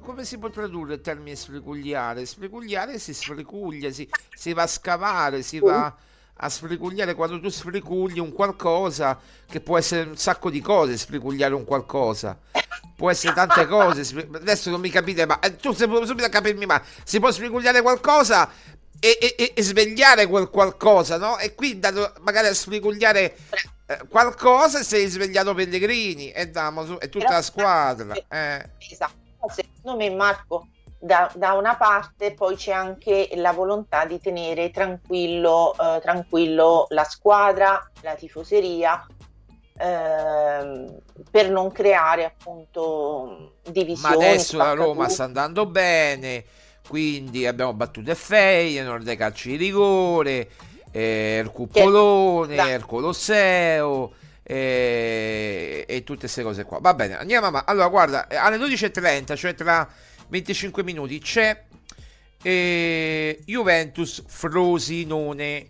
Come si può tradurre il termine sfricugliare? Sfricugliare si sfricuglia, si va a scavare, si va a sfricugliare, quando tu sfricugli un qualcosa, che può essere un sacco di cose, sfricugliare un qualcosa può essere tante cose, adesso non mi capite, ma tu sei subito a capirmi male, si può sfricugliare qualcosa e svegliare quel qualcosa, no? E qui magari a sfricugliare qualcosa e sei svegliato Pellegrini e tutta la squadra. Esatto, secondo me Marco da una parte poi c'è anche la volontà di tenere tranquillo la squadra, la tifoseria, per non creare appunto divisioni. Ma adesso la Roma sta andando bene, quindi abbiamo battuto il Feyenoord dei calci di rigore, il Cupolone, il Colosseo e tutte queste cose qua. Va bene, andiamo avanti. Allora guarda, alle 12:30, cioè tra 25 minuti c'è Juventus Frosinone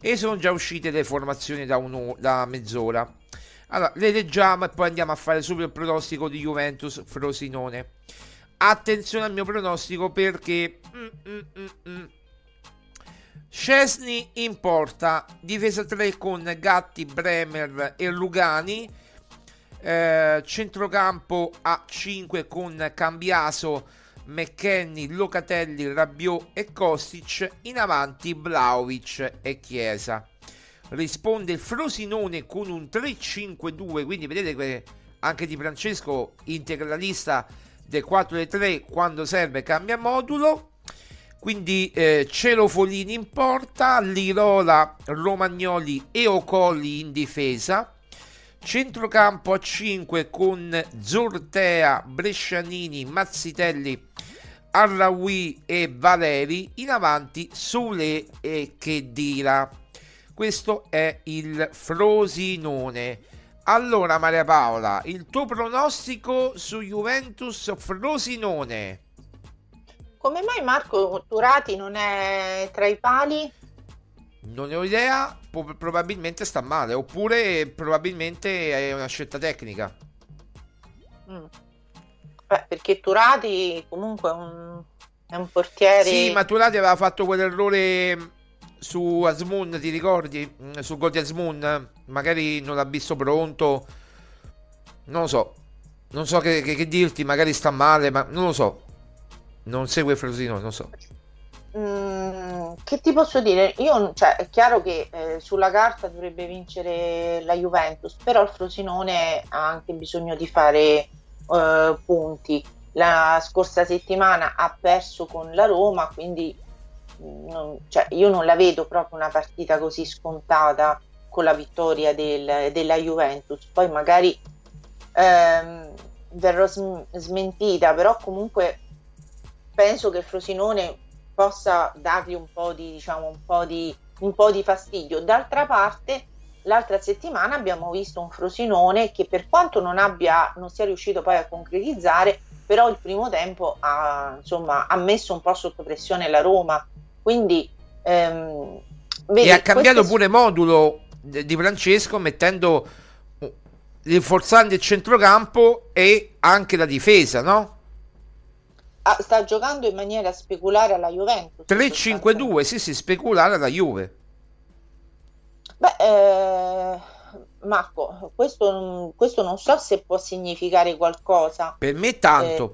e sono già uscite le formazioni da mezz'ora. Allora le leggiamo e poi andiamo a fare subito il pronostico di Juventus Frosinone. Attenzione al mio pronostico perché Szczęsny in porta, difesa 3 con Gatti, Bremer e Lugani, centrocampo a 5 con Cambiaso, McKennie, Locatelli, Rabiot e Kostic, in avanti Vlahović e Chiesa. Risponde il Frosinone con un 3-5-2, quindi vedete che anche Di Francesco integralista del 4-3, quando serve cambia modulo. Quindi Cerofolini in porta, Lirola, Romagnoli e Ocoli in difesa, centrocampo a 5 con Zortea, Brescianini, Mazzitelli, Arraoui e Valeri, in avanti Sole e Khedira. Questo è il Frosinone. Allora Maria Paola, il tuo pronostico su Juventus Frosinone? Come mai Marco Turati non è tra i pali? Non ne ho idea, probabilmente sta male, oppure probabilmente è una scelta tecnica. Beh, perché Turati comunque è un portiere... Sì, ma Turati aveva fatto quell'errore su Asmun, ti ricordi? Sul gol di Asmun, magari non l'ha visto pronto, non lo so. Non so che dirti, magari sta male, ma non lo so. Non segue Frosinone, non so. Che ti posso dire? Io, cioè, è chiaro che sulla carta dovrebbe vincere la Juventus, però il Frosinone ha anche bisogno di fare punti. La scorsa settimana ha perso con la Roma, quindi cioè io non la vedo proprio una partita così scontata con la vittoria della Juventus. Poi magari verrò smentita, però comunque penso che il Frosinone possa dargli un po' di, diciamo, un po' di fastidio. D'altra parte, l'altra settimana abbiamo visto un Frosinone che, per quanto non sia riuscito poi a concretizzare, però il primo tempo ha messo un po' sotto pressione la Roma, quindi vedi, e ha cambiato pure modulo di Francesco, rinforzando il centrocampo e anche la difesa, no? Sta giocando in maniera speculare alla Juventus, 3-5-2, sì, speculare alla Juve. Beh, Marco, questo non so se può significare qualcosa. Per me tanto,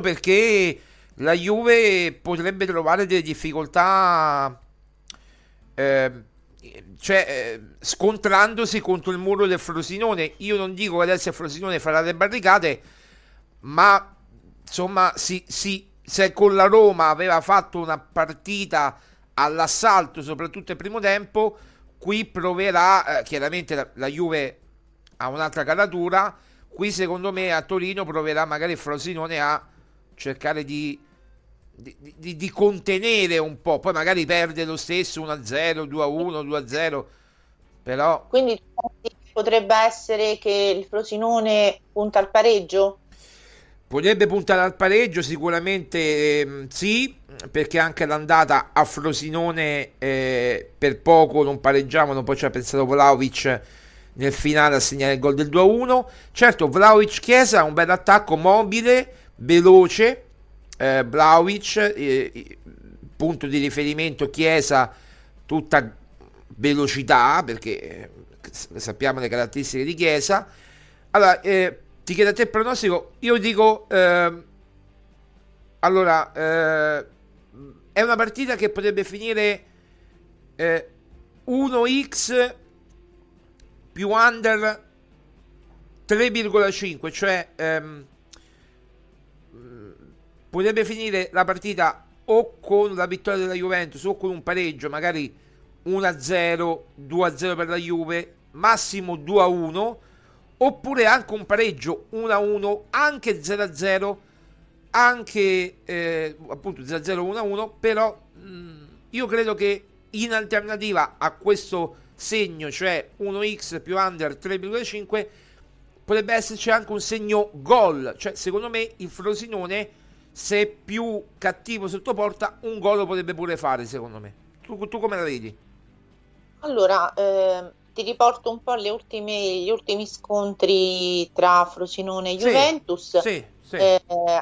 perché la Juve potrebbe trovare delle difficoltà, scontrandosi contro il muro del Frosinone. Io non dico che adesso il Frosinone farà le barricate, ma insomma sì, se con la Roma aveva fatto una partita all'assalto, soprattutto il primo tempo, qui proverà, chiaramente la Juve ha un'altra caratura, qui secondo me a Torino proverà magari Frosinone a cercare di contenere un po', poi magari perde lo stesso 1-0, 2-1, 2-0, però... Quindi potrebbe essere che il Frosinone punta al pareggio? Potrebbe puntare al pareggio sicuramente, sì, perché anche l'andata a Frosinone per poco non pareggiavano, poi ci ha pensato Vlahović nel finale a segnare il gol del 2-1. Certo, Vlahović Chiesa, un bel attacco mobile, veloce, Vlahović, punto di riferimento Chiesa, tutta velocità, perché sappiamo le caratteristiche di Chiesa. Allora, ti chiedo a te il pronostico. Io dico è una partita che potrebbe finire 1x più under 3,5, cioè potrebbe finire la partita o con la vittoria della Juventus o con un pareggio, magari 1-0, 2-0 per la Juve, massimo 2-1, oppure anche un pareggio 1-1, anche 0-0, anche appunto 0-0-1-1, però io credo che in alternativa a questo segno, cioè 1x più under 3,5, potrebbe esserci anche un segno gol, cioè secondo me il Frosinone, se è più cattivo sotto porta, un gol lo potrebbe pure fare, secondo me. Tu come la vedi? Allora, ti riporto un po' gli ultimi scontri tra Frosinone e Juventus. Sì.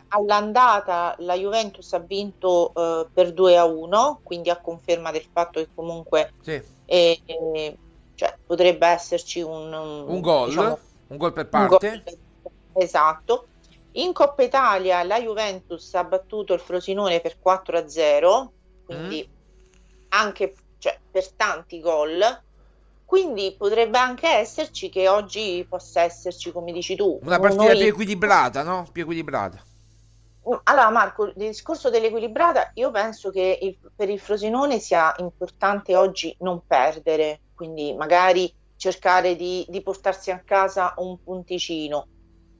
All'andata la Juventus ha vinto per 2-1, quindi a conferma del fatto che comunque potrebbe esserci un gol, diciamo, un gol per parte. Esatto. In Coppa Italia la Juventus ha battuto il Frosinone per 4-0, quindi anche per tanti gol. Quindi potrebbe anche esserci che oggi possa esserci, come dici tu, una partita più equilibrata, no? Più equilibrata. Allora Marco, il discorso dell'equilibrata, io penso che per il Frosinone sia importante oggi non perdere, quindi magari cercare di portarsi a casa un punticino.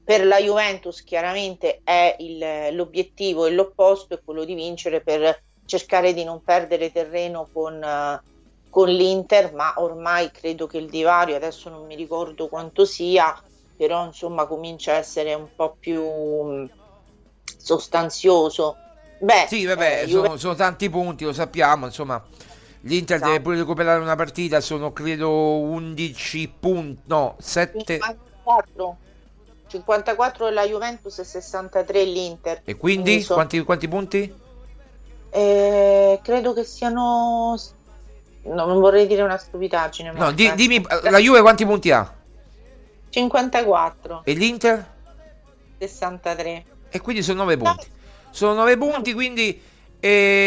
Per la Juventus chiaramente è l'obiettivo e l'opposto è quello di vincere per cercare di non perdere terreno con l'Inter, ma ormai credo che il divario, adesso non mi ricordo quanto sia, però insomma comincia a essere un po' più sostanzioso. Beh, sì, vabbè, sono tanti punti, lo sappiamo, insomma l'Inter deve pure recuperare una partita, sono credo 11 punti, no, 7... 54 la Juventus e 63 l'Inter. E quindi quanti punti? Credo che siano... No, non vorrei dire una stupidaggine. No, dimmi, la Juve quanti punti ha? 54. E l'Inter? 63. E quindi sono 9 punti. Sono 9 punti, quindi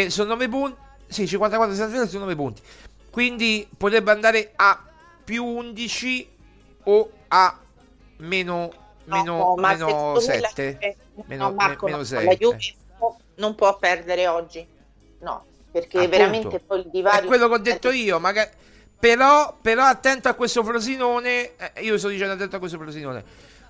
sono 9 punti. Sì, 54, 63 sono 9 punti. Quindi potrebbe andare a più 11 o a meno 7. Meno 7. La Juve non può perdere oggi. No. perché appunto, veramente poi il divario è quello che ho detto io, magari. Però attento a questo Frosinone, io sto dicendo attento a questo Frosinone.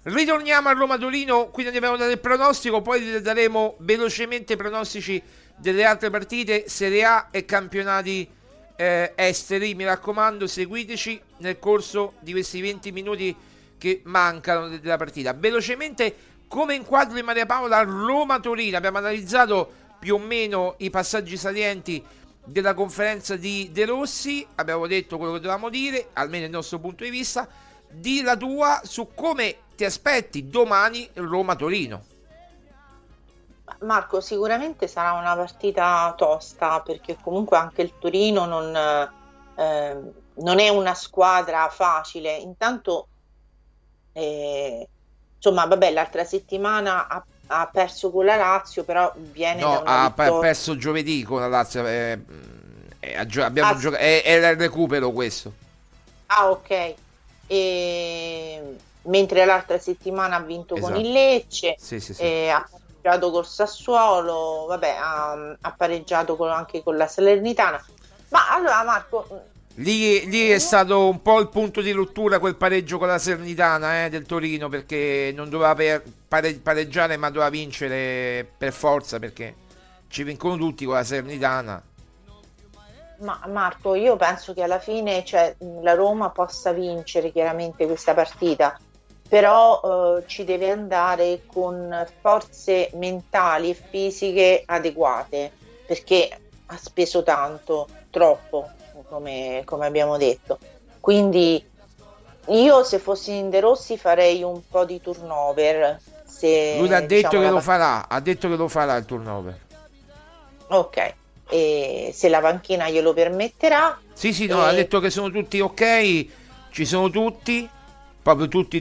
Ritorniamo a Roma-Torino, qui non abbiamo dato il pronostico, poi daremo velocemente pronostici delle altre partite, Serie A e campionati esteri. Mi raccomando, seguiteci nel corso di questi 20 minuti che mancano della partita. Velocemente, come inquadro di Maria Paola, Roma-Torino, abbiamo analizzato più o meno i passaggi salienti della conferenza di De Rossi, abbiamo detto quello che dovevamo dire, almeno il nostro punto di vista. Di la tua su come ti aspetti domani Roma-Torino. Marco, sicuramente sarà una partita tosta, perché comunque anche il Torino non è una squadra facile. Intanto insomma, vabbè, l'altra settimana ha perso con la Lazio, però viene ha perso giovedì con la Lazio, era il recupero questo. Ah, ok. E mentre l'altra settimana ha vinto, esatto, con il Lecce, sì. Ha pareggiato col Sassuolo, vabbè, ha pareggiato anche con la Salernitana. Ma allora, Marco, lì è stato un po' il punto di rottura quel pareggio con la Salernitana del Torino, perché non doveva pareggiare ma doveva vincere per forza, perché ci vincono tutti con la Salernitana. Ma Marco, io penso che alla fine, cioè, la Roma possa vincere chiaramente questa partita, però ci deve andare con forze mentali e fisiche adeguate, perché ha speso tanto, troppo, come abbiamo detto. Quindi io, se fossi in De Rossi, farei un po' di turnover. Lui ha detto che lo farà, ha detto che lo farà il turnover. Ok. E se la panchina glielo permetterà, no, ha detto che sono tutti ok, ci sono tutti, proprio tutti,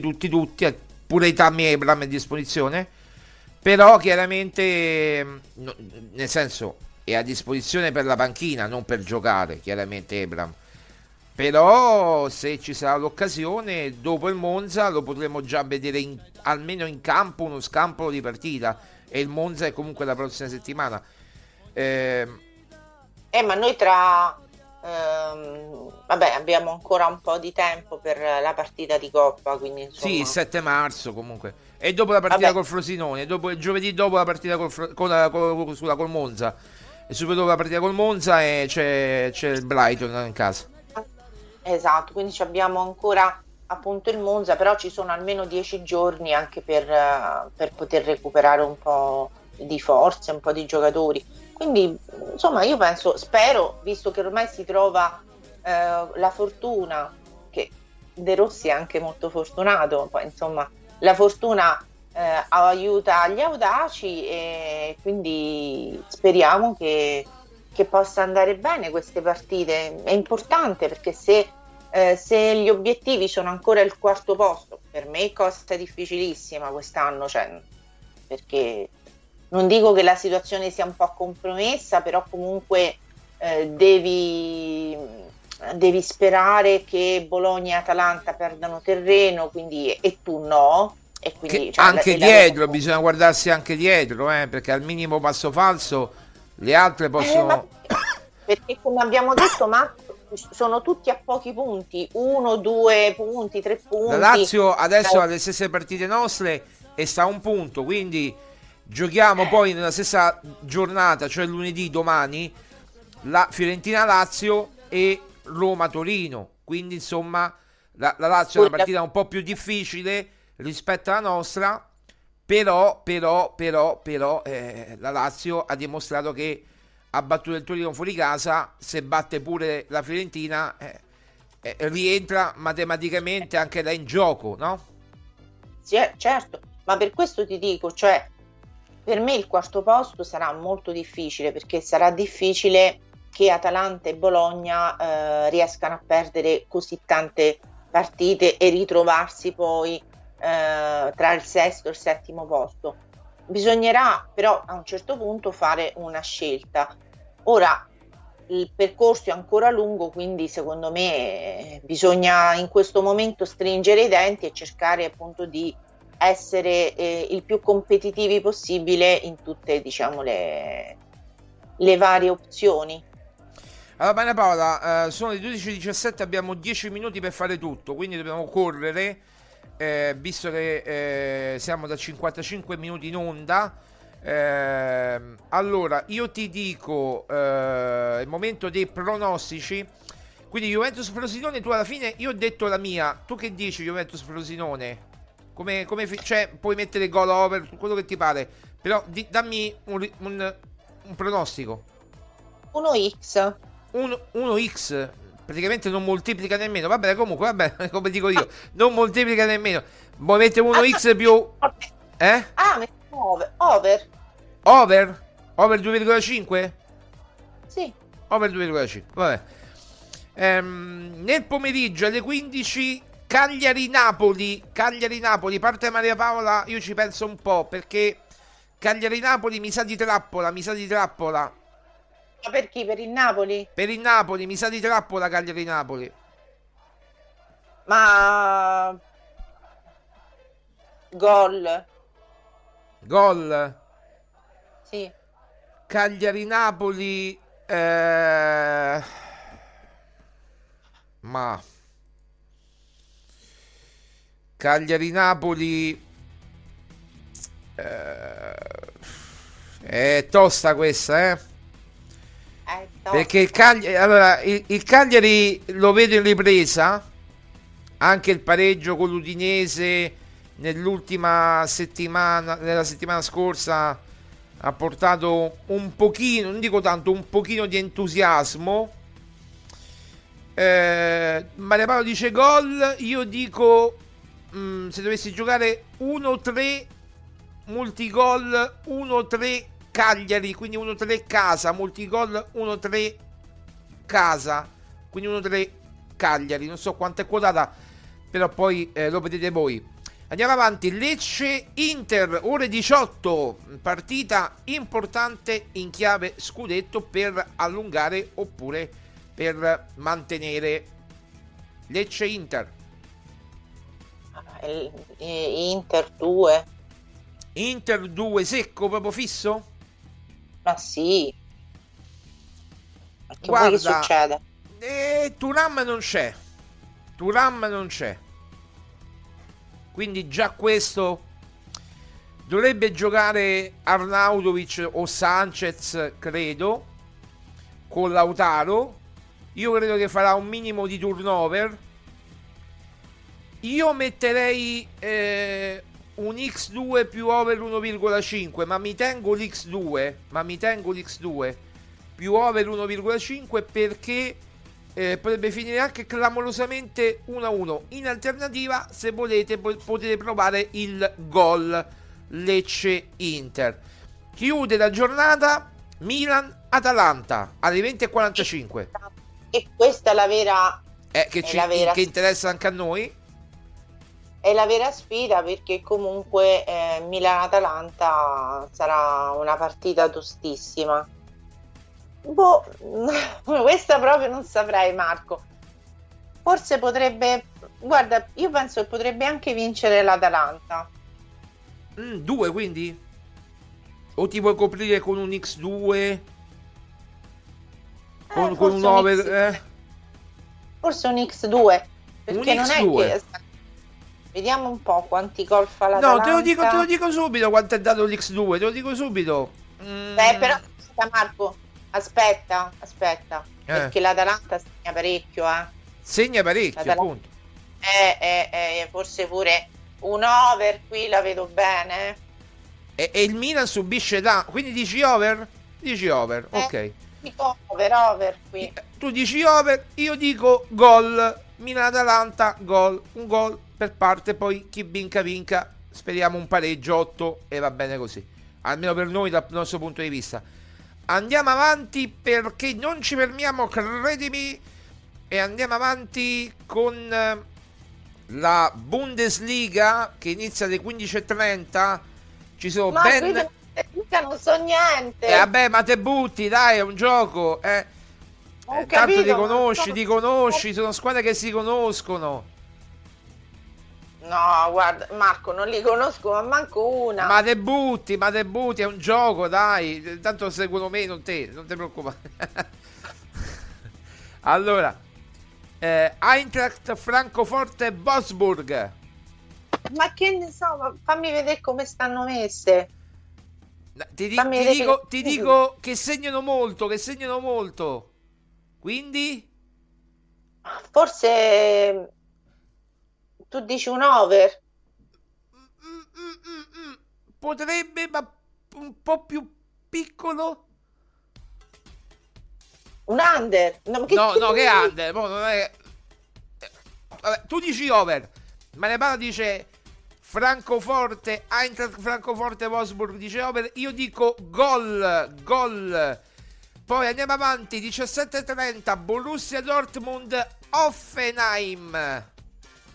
pure i Tammy Abraham a disposizione, però chiaramente, nel senso, è a disposizione per la panchina, non per giocare, chiaramente Abraham, però se ci sarà l'occasione dopo il Monza lo potremo già vedere almeno in campo, uno scampolo di partita, e il Monza è comunque la prossima settimana. Ma noi abbiamo ancora un po' di tempo per la partita di Coppa, quindi insomma. Sì, il 7 marzo comunque. E dopo la partita col Frosinone, dopo il giovedì dopo la partita col Monza, e subito dopo la partita col Monza c'è il Brighton in casa. Esatto, quindi abbiamo ancora appunto il Monza, però ci sono almeno 10 giorni anche per poter recuperare un po' di forze, un po' di giocatori. Quindi insomma, io penso, spero, visto che ormai si trova la fortuna, che De Rossi è anche molto fortunato, poi insomma la fortuna aiuta gli audaci, e quindi speriamo che possa andare bene queste partite. È importante, perché se gli obiettivi sono ancora il quarto posto, per me costa difficilissima quest'anno, perché non dico che la situazione sia un po' compromessa, però comunque devi sperare che Bologna e Atalanta perdano terreno, quindi, e tu no. E quindi, anche dietro, bisogna guardarsi anche dietro, perché al minimo passo falso le altre possono... perché come abbiamo detto, ma sono tutti a pochi punti, 1, 2 punti, 3 punti. La Lazio adesso ha le stesse partite nostre e sta a 1 punto, quindi... Giochiamo poi nella stessa giornata, cioè lunedì, domani, la Fiorentina-Lazio e Roma-Torino. Quindi insomma la Lazio è una partita un po' più difficile rispetto alla nostra, però la Lazio ha dimostrato che ha battuto il Torino fuori casa. Se batte pure la Fiorentina rientra matematicamente anche là in gioco, no? Sì, certo, ma per questo ti dico, per me il quarto posto sarà molto difficile, perché sarà difficile che Atalanta e Bologna riescano a perdere così tante partite e ritrovarsi poi tra il 6º e il 7º posto. Bisognerà però a un certo punto fare una scelta. Ora il percorso è ancora lungo, quindi secondo me bisogna in questo momento stringere i denti e cercare appunto di essere il più competitivi possibile in tutte, diciamo, le varie opzioni. Allora, Maria Paola, sono le 12.17, abbiamo 10 minuti per fare tutto, quindi dobbiamo correre, visto che siamo da 55 minuti in onda. Allora, io ti dico il momento dei pronostici. Quindi Juventus Frosinone, tu alla fine, io ho detto la mia, tu che dici Juventus Frosinone? Come cioè, puoi mettere gol over, quello che ti pare, però dammi un pronostico. 1x. 1x praticamente non moltiplica nemmeno. Vabbè, comunque, vabbè, come dico io, non moltiplica nemmeno. Vuoi mettere 1x più over? Over 2,5? Sì. Over 2,5, vabbè. Nel pomeriggio alle 15 Cagliari-Napoli. Parte Maria Paola, io ci penso un po', perché Cagliari-Napoli mi sa di trappola. Ma per chi? Per il Napoli? Per il Napoli, mi sa di trappola Cagliari-Napoli. Ma... Gol? Sì. Cagliari-Napoli... Ma... Cagliari-Napoli... È tosta questa, eh? Perché il Cagliari lo vedo in ripresa, anche il pareggio con l'Udinese nell'ultima settimana, nella settimana scorsa, ha portato un pochino, non dico tanto, un pochino di entusiasmo. Maria Paola dice gol, io dico se dovessi giocare 1-3 multigol, 1-3 Cagliari, quindi 1-3 casa, multigol 1-3 casa, quindi 1-3 Cagliari, non so quanto è quotata, però poi lo vedete voi. Andiamo avanti, Lecce Inter, ore 18, partita importante in chiave scudetto per allungare oppure per mantenere. Lecce Inter. Inter 2. Inter 2 secco, proprio fisso? Ma sì. Ma che guarda, vuoi che succeda? Thuram non c'è. Quindi già questo. Dovrebbe giocare Arnautovic o Sanchez, credo, con Lautaro. Io credo che farà un minimo di turnover. Io metterei un x2 più over 1,5, ma mi tengo l'x2 più over 1,5 perché potrebbe finire anche clamorosamente 1-1. In alternativa, se volete, potete provare il gol Lecce Inter. Chiude la giornata Milan-Atalanta alle 20:45. E questa è la vera che interessa anche a noi. È la vera sfida, perché comunque Milan-Atalanta sarà una partita tostissima. Boh, questa proprio non saprei, Marco. Forse potrebbe, guarda, io penso che potrebbe anche vincere l'Atalanta. 2 quindi? O ti vuoi coprire con un x2? Con un over? Forse un x2. Perché un non x2. È che... Vediamo un po' quanti gol fa l'Atalanta. No, te lo dico subito quanto è dato l'X2, te lo dico subito. Beh, però Marco, aspetta. Perché l'Atalanta segna parecchio, eh. Segna parecchio, l'Atalanta, appunto. Forse pure un over qui la vedo bene. E il Milan subisce da... Quindi dici over? Dici over, ok. Dico over qui. Tu dici over, io dico gol. Milan-Atalanta, gol. Un gol per parte, poi chi vinca, speriamo un pareggio 8 e va bene così, almeno per noi dal nostro punto di vista. Andiamo avanti perché non ci fermiamo, credimi, e andiamo avanti con la Bundesliga che inizia alle 15:30. Ci sono ma ben... non so niente, vabbè, ma te butti, dai, è un gioco, tanto ti conosci, sono squadre che si conoscono. No, guarda, Marco, non li conosco, ma manco una. Ma te butti, è un gioco, dai. Tanto seguono me, non te preoccupare. Allora, Eintracht Francoforte e Wolfsburg. Ma che ne so, fammi vedere come stanno messe. Ti dico che segnano molto, Quindi? Forse tu dici un over. Potrebbe, ma un po' più piccolo. Un under? No, che under? Mo non è... Vabbè, tu dici over, ma ne parla, dice Francoforte, Eintracht Francoforte, Wolfsburg dice over, io dico gol. Poi andiamo avanti, 17:30 Borussia Dortmund Hoffenheim.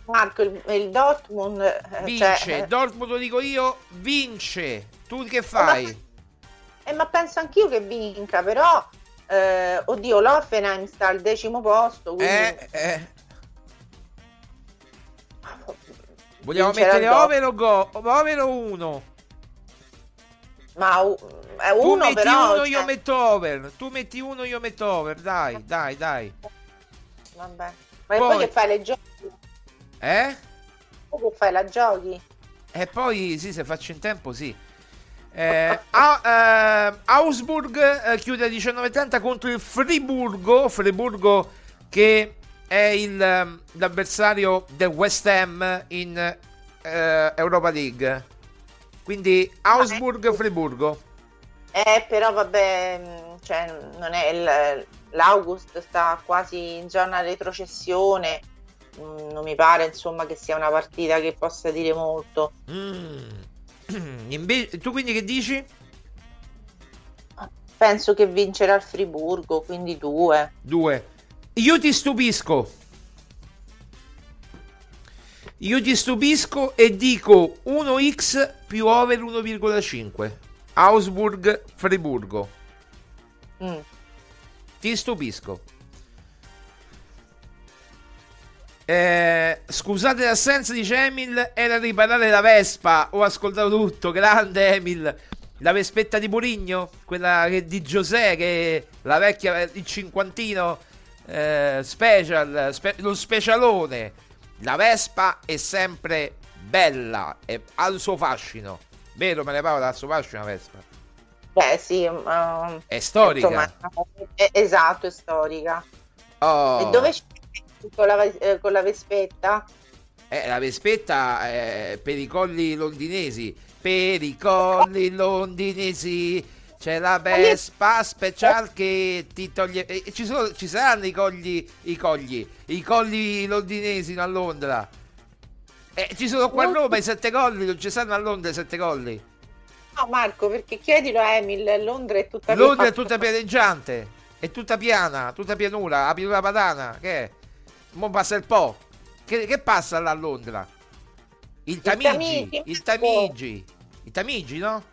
Marco, il Dortmund vince, cioè... Dortmund lo dico io, vince. Tu che fai? Ma penso anch'io che vinca, però oddio, l'Hoffenheim sta al 10° posto, quindi... Vogliamo mettere over o go? Over o uno? Ma è uno, tu metti però, uno, cioè... io metto over. Tu metti uno, io metto over. Dai. Vabbè. Ma poi che fai, le giochi? Poi che fai, la giochi? E poi sì, se faccio in tempo, sì. Augsburg chiude alle 19:30 contro il Friburgo che è l'avversario del West Ham in Europa League. Quindi Augsburg-Friburgo. Però vabbè, cioè, non è l'August sta quasi in zona retrocessione, non mi pare insomma che sia una partita che possa dire molto. Invece, tu quindi che dici? Penso che vincerà il Friburgo, quindi 2. Io ti stupisco e dico 1x più over 1,5. Augsburg Friburgo. Ti stupisco. Scusate l'assenza, dice Emil, era riparare la Vespa. Ho ascoltato tutto, grande Emil. La vespetta di Mourinho, quella di José, che la vecchia, il cinquantino, lo specialone. La Vespa è sempre bella e ha il suo fascino, vero Maria Paola? Ha il suo fascino la Vespa. Sì, è storica, insomma, esatto, è storica. E dove c'è con la Vespetta? La Vespetta per i colli londinesi. C'è la Vespa special che ti toglie. Ci saranno i colli londinesi a Londra. Ci sono qua a Roma i 7 colli, non ci saranno a Londra i 7 colli. No, Marco, perché chiedilo a Emil, Londra è tutta pianeggiante, è tutta piana, tutta pianura, la pianura padana, che è? Mo passa il Po. Che passa là a Londra? Il Tamigi, no?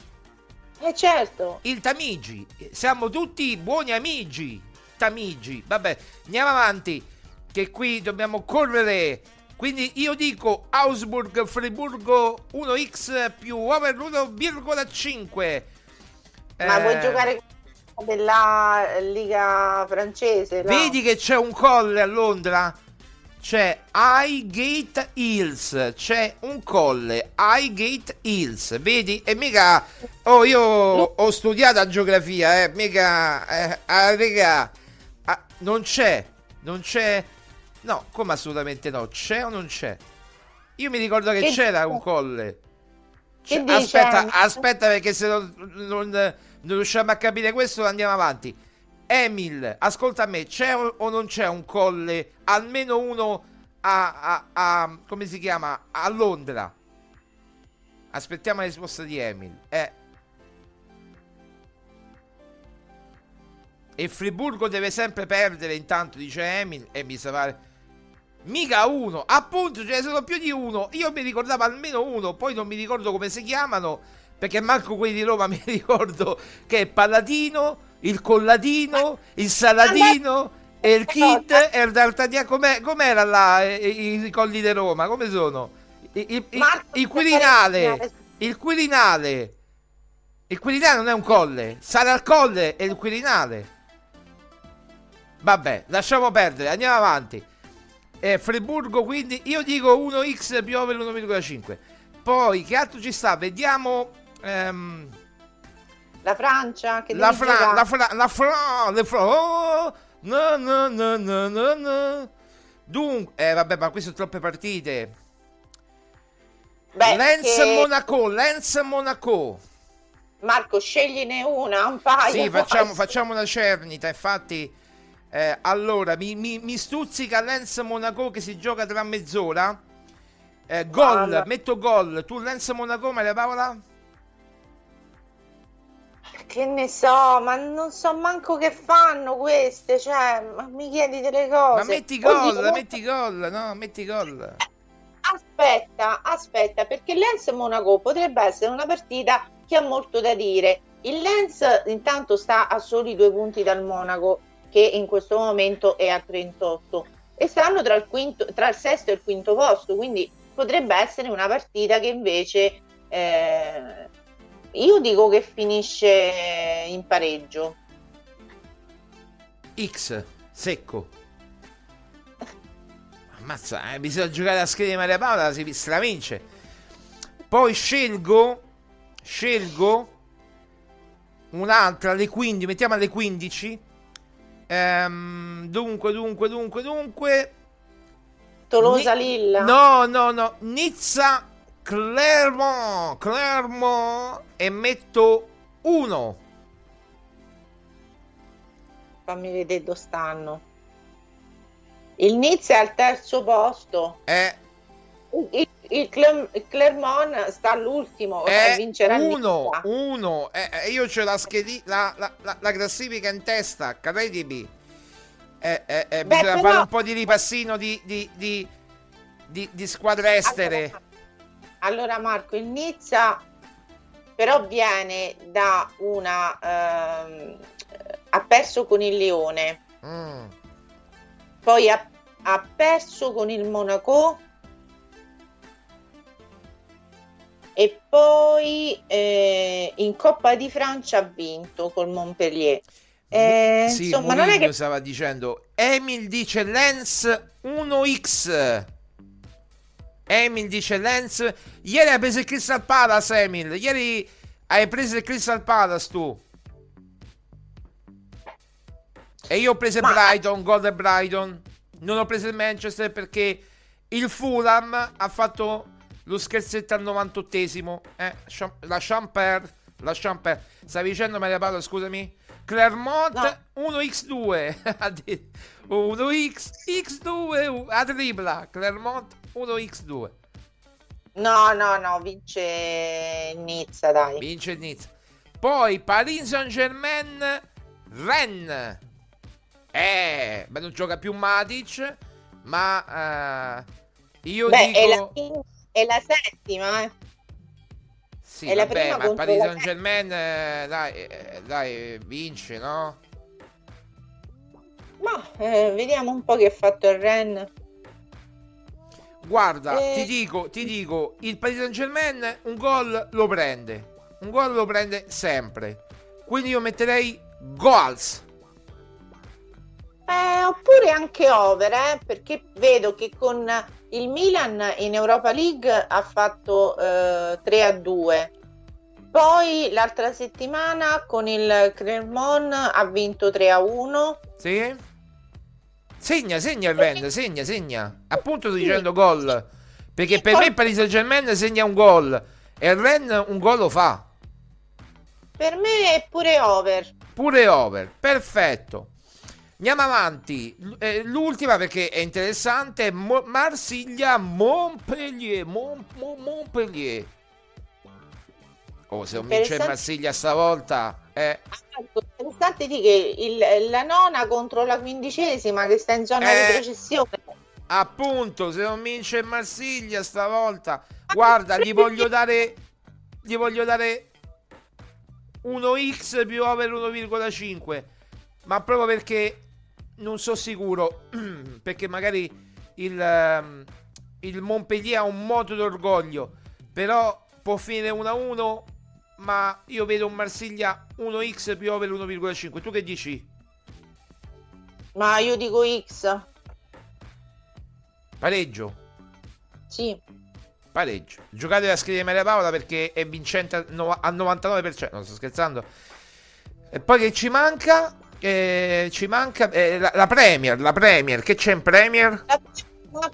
Certo. Il Tamigi, siamo tutti buoni amici. Tamigi, vabbè, andiamo avanti, che qui dobbiamo correre. Quindi io dico Augsburg Friburgo 1x più over 1,5. Ma vuoi giocare della Liga francese? No? Vedi che c'è un colle a Londra? C'è Highgate Hills, c'è un colle, Highgate Hills, vedi? E mica, io ho studiato la geografia, non c'è, no, come assolutamente no, c'è o non c'è? Io mi ricordo che c'era un colle, aspetta perché se non riusciamo a capire questo andiamo avanti. Emil, ascolta me, c'è o non c'è un colle, almeno uno a come si chiama, a Londra? Aspettiamo la risposta di Emil. E Friburgo deve sempre perdere intanto, dice Emil, e mi sa pare mica uno, appunto, ce ne sono più di uno, io mi ricordavo almeno uno, poi non mi ricordo come si chiamano, perché manco quelli di Roma mi ricordo, che è Palatino, il Colladino, il Saladino, e il Kid, e il D'Artagnan. Com'era là i colli di Roma? Come sono? Il Quirinale. Il Quirinale non è un colle. Sarà il colle e il Quirinale. Vabbè, lasciamo perdere, andiamo avanti. Friburgo, quindi io dico 1x più over 1,5. Poi che altro ci sta? Vediamo la Francia che la Francia. Dunque, vabbè, ma qui sono troppe partite. Lens Monaco. Marco, scegliene una, un paio. Sì, facciamo una cernita, infatti. Allora, mi stuzzica Lens Monaco che si gioca tra mezz'ora. Gol, metto gol. Tu Lens Monaco, Maria Paola? Che ne so, ma non so manco che fanno queste, cioè, ma mi chiedi delle cose. Ma metti gol, metti gol. Aspetta, perché Lens Monaco potrebbe essere una partita che ha molto da dire. Il Lens intanto sta a soli 2 punti dal Monaco, che in questo momento è a 38, e stanno tra il sesto e il quinto posto, quindi potrebbe essere una partita che invece io dico che finisce in pareggio. X secco. Ammazza, bisogna giocare a scheda di Maria Paola, si stravince. Poi scelgo un'altra alle 15, mettiamo alle 15. Dunque Tolosa Lilla. No, Nizza Clermont e metto 1. Fammi vedere dove stanno. Il Nizza è al terzo posto. Il Clermont sta all'ultimo, vincerà 1-1. Io c'ho la classifica in testa, credimi. Bisogna fare un po' di ripassino di squadre estere. Allora Marco, il Nizza però viene da una ha perso con il Lione, poi ha perso con il Monaco, e poi in Coppa di Francia ha vinto col Montpellier. Sì, insomma, Mourinho non è che stava dicendo. Emil dice Lens 1x. Ieri hai preso il Crystal Palace, Emil. Tu. E io ho preso Brighton, gol del Brighton. Non ho preso il Manchester perché il Fulham ha fatto lo scherzetto al 98esimo. La Champer. Stavi dicendo, Maria Paola, scusami. Clermont, no. 1x2. 1x2 a tripla. Clermont 1x2. No, vince Nizza, dai. Poi Paris Saint-Germain Rennes. Ma non gioca più Matic, ma io dico è la settima, eh. Sì, è vabbè, la prima, ma Paris Saint-Germain dai, vince, no? Ma vediamo un po' che ha fatto il Rennes. Guarda, ti dico, il Paris Saint-Germain un gol lo prende sempre. Quindi io metterei goals. Oppure anche over, perché vedo che con il Milan in Europa League ha fatto 3-2. Poi l'altra settimana con il Clermont ha vinto 3-1. Sì. Segna il Rennes, segna. Appunto sto dicendo gol. Perché per me il Paris Saint-Germain segna un gol e il Rennes un gol lo fa. Per me è pure over. Perfetto. Andiamo avanti. L'ultima perché è interessante. Marsiglia Montpellier. Se non vince Marsiglia stavolta è interessante di che la nona contro la 15ª che sta in zona di retrocessione. Appunto, se non vince Marsiglia stavolta, guarda, gli voglio dare 1x più over 1,5, ma proprio perché non sono sicuro, perché magari il Montpellier ha un moto d'orgoglio, però può finire 1-1, ma io vedo un Marsiglia 1x più over 1,5. Tu che dici? Ma io dico X. Pareggio. Sì. Pareggio. Giocate la scheda di Maria Paola perché è vincente al 99%. No, sto scherzando. E poi che ci manca? Ci manca la Premier. La Premier. Che c'è in Premier?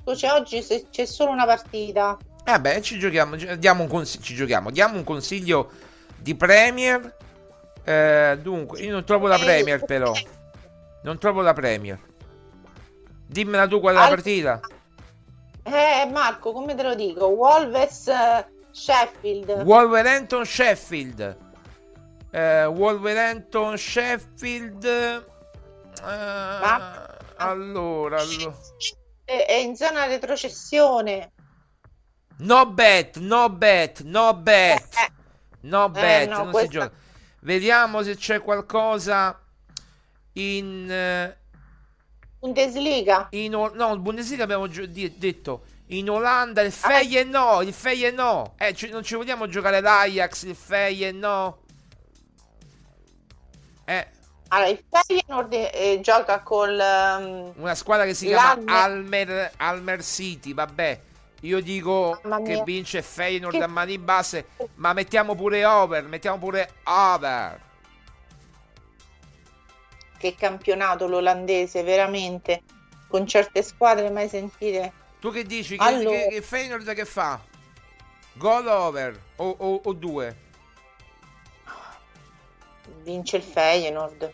C'è oggi c'è solo una partita. Vabbè, ci giochiamo. Diamo un consiglio di Premier. Dunque, io non trovo la Premier, però. Non trovo la Premier. Dimmela tu qual è la partita. Marco, come te lo dico? Wolverhampton-Sheffield. Wolverhampton-Sheffield. Allora. È in zona retrocessione. No bet. No, non questa... si gioca. Vediamo se c'è qualcosa in Bundesliga. No, Bundesliga abbiamo detto. In Olanda il Feyenoord. Il Feyenoord. Non ci vogliamo giocare l'Ajax, il Feyenoord. Allora, il Feyenoord gioca col una squadra che si chiama Almer City, vabbè. Io dico che vince Feyenoord a mani basse, ma mettiamo pure over. Che campionato l'olandese, veramente, con certe squadre mai sentite. Tu che dici? Allora. Che Feyenoord che fa? Gol over o due? Vince il Feyenoord.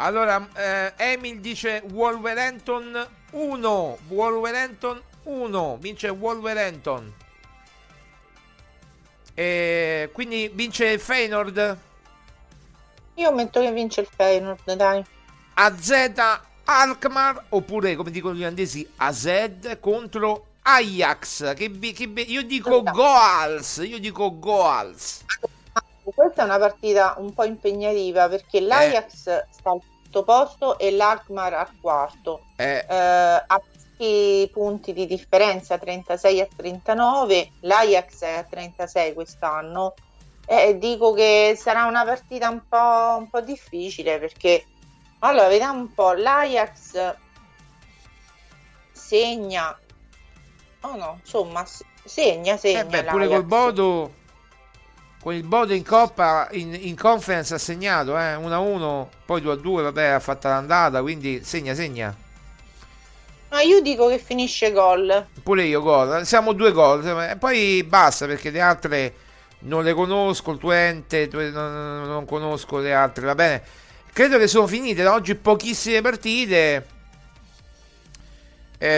Allora, Emil dice Wolverhampton 1, vince Wolverhampton. E quindi vince il Feyenoord. Io metto che vince il Feyenoord, dai. AZ Alkmaar, oppure come dicono gli olandesi, AZ contro Ajax. Io dico Goals. Questa è una partita un po' impegnativa perché l'Ajax sta al terzo posto e l'Alkmaar al quarto. Ha punti di differenza, 36 a 39. L'Ajax è a 36 quest'anno. Dico che sarà una partita un po' difficile perché, allora, vediamo un po', l'Ajax segna pure col Bodo, con il Bodo in Coppa, in Conference ha segnato 1-1, poi 2-2, vabbè, ha fatta l'andata, quindi segna. Ma io dico che finisce gol. Pure io gol, siamo 2 gol e poi basta perché le altre non le conosco, il Twente non conosco le altre, va bene. Credo che sono finite oggi pochissime partite,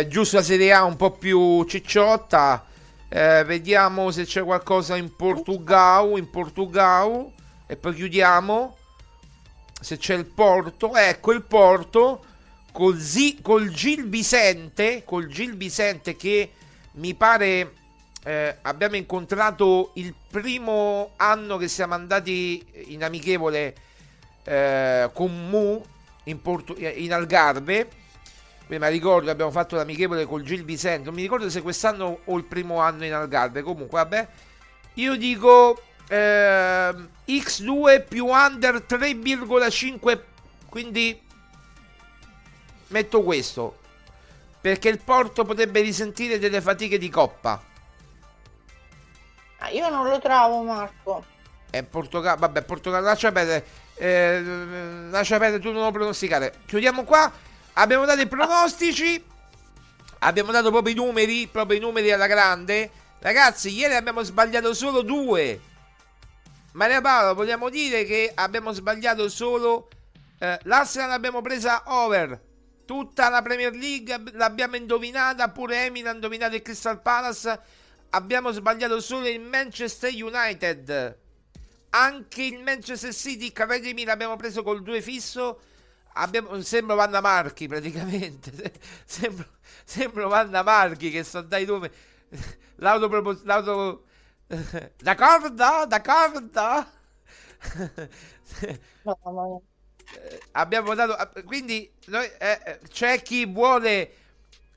giusto la Serie A un po' più cicciotta. Vediamo se c'è qualcosa in Portogallo e poi chiudiamo. Se c'è il Porto, ecco il Porto col Gil Vicente che mi pare abbiamo incontrato il primo anno che siamo andati in amichevole con Mu in Algarve. Ma ricordo abbiamo fatto l'amichevole col Gil Vicente, non mi ricordo se quest'anno o il primo anno in Algarve, comunque vabbè. Io dico x2 più under 3,5, quindi metto questo perché il Porto potrebbe risentire delle fatiche di Coppa. Io non lo trovo, Marco. È Portogallo, vabbè, Portogallo lascia perdere, tu non lo pronosticare. Chiudiamo qua. Abbiamo dato i pronostici, abbiamo dato proprio i numeri alla grande. Ragazzi, ieri abbiamo sbagliato solo 2. Maria Paola, vogliamo dire che abbiamo sbagliato solo l'Arsenal l'abbiamo presa over. Tutta la Premier League l'abbiamo indovinata, pure Emil ha indovinato il Crystal Palace. Abbiamo sbagliato solo il Manchester United. Anche il Manchester City, credimi, l'abbiamo preso col 2 fisso. Sembra Vanna Marchi praticamente. Sembra Vanna Marchi che sto dai dove. L'auto. D'accordo. No. Abbiamo dato. Quindi noi, c'è chi vuole.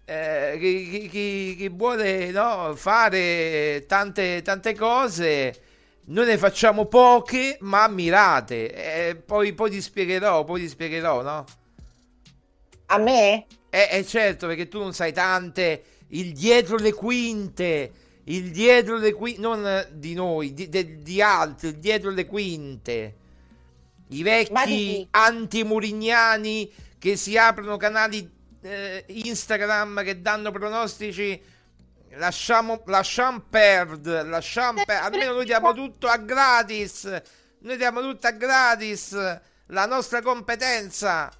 Chi vuole fare tante cose, noi ne facciamo poche ma mirate, poi ti spiegherò, no? A me? Certo, perché tu non sai tante. Il dietro le quinte, non di noi, di altri, il dietro le quinte. I vecchi anti-murignani che si aprono canali Instagram che danno pronostici. Lasciamo perdere. Almeno noi diamo tutto a gratis. La nostra competenza.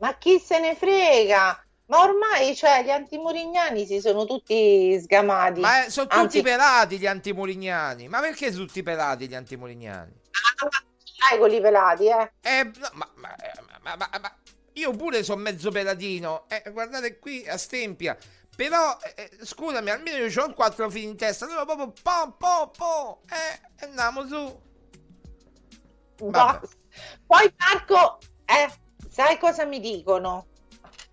Ma chi se ne frega? Ma ormai, cioè, gli antimurignani si sono tutti sgamati. Ma sono tutti pelati gli antimurignani. Ma perché sono tutti pelati gli antimurignani? Ah, quelli pelati, no, ma io pure sono mezzo pelatino. Guardate qui a stempia. Però, scusami, almeno io c'ho 4 fili in testa. Allora proprio po'. Andiamo su. Poi Marco, sai cosa mi dicono?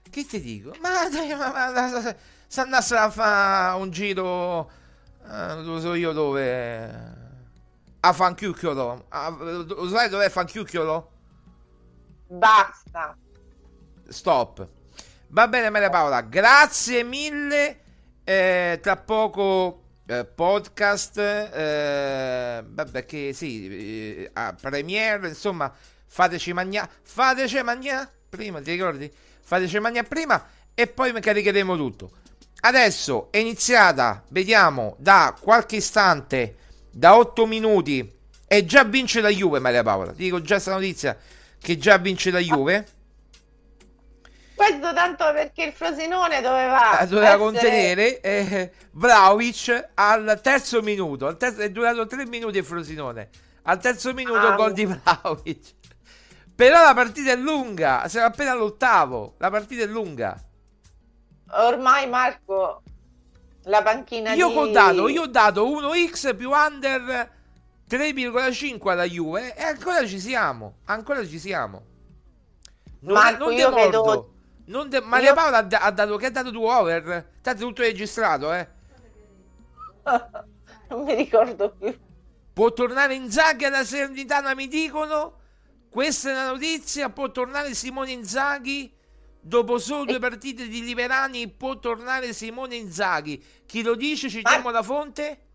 Che ti dico? Ma se andassero a fare un giro, lo so io dove, a Fanchiucchiolo. Lo sai dov'è Fanchiucchiolo? Basta. Stop. Va bene Maria Paola, grazie mille. Tra poco podcast, perché sì, a premiere, insomma, fateci mangiare prima, ti ricordi? Fateci mangiare prima e poi caricheremo tutto. Adesso è iniziata, vediamo, da qualche istante, da 8 minuti, e già vince la Juve Maria Paola. Ti dico già sta notizia che già vince la Juve. Questo tanto perché il Frosinone doveva contenere. Vlahović al terzo minuto, è durato 3 minuti il Frosinone. Al terzo minuto gol di Vlahović. Però la partita è lunga, siamo appena all'ottavo, la partita è lunga. Ormai Marco, la panchina io ho dato 1x più under 3,5 alla Juve e ancora ci siamo. Maria Paola ha dato 2 over, tanto tutto registrato, Non mi ricordo più. Può tornare Inzaghi alla Salernitana, mi dicono. Questa è la notizia, può tornare Simone Inzaghi. Dopo solo 2 partite di Liverani può tornare Simone Inzaghi. Chi lo dice? Citiamo la fonte.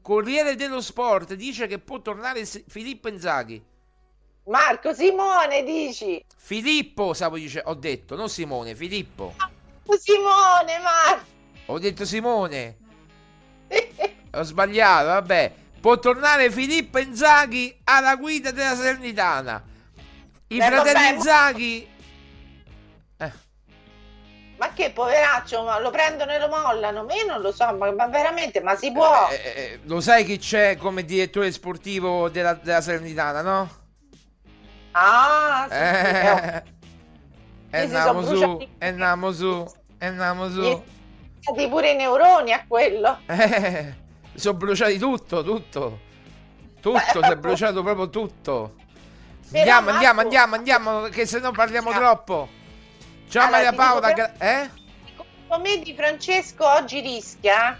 Corriere dello Sport dice che può tornare Filippo Inzaghi. Marco, Simone dici? Filippo, ho detto, non Simone, Filippo. Simone, Marco. Ho detto Simone. Ho sbagliato, vabbè. Può tornare Filippo Inzaghi alla guida della Salernitana. I fratelli Inzaghi. Ma che poveraccio, ma lo prendono e lo mollano? Ma io non lo so, ma veramente, ma si può. Lo sai chi c'è come direttore sportivo della Salernitana, no? E andiamo su. Stati pure i neuroni a quello. Sono bruciati tutto, si è bruciato proprio tutto. Andiamo, che se no parliamo troppo. Ciao Maria Paola, Secondo me Di Francesco oggi rischia.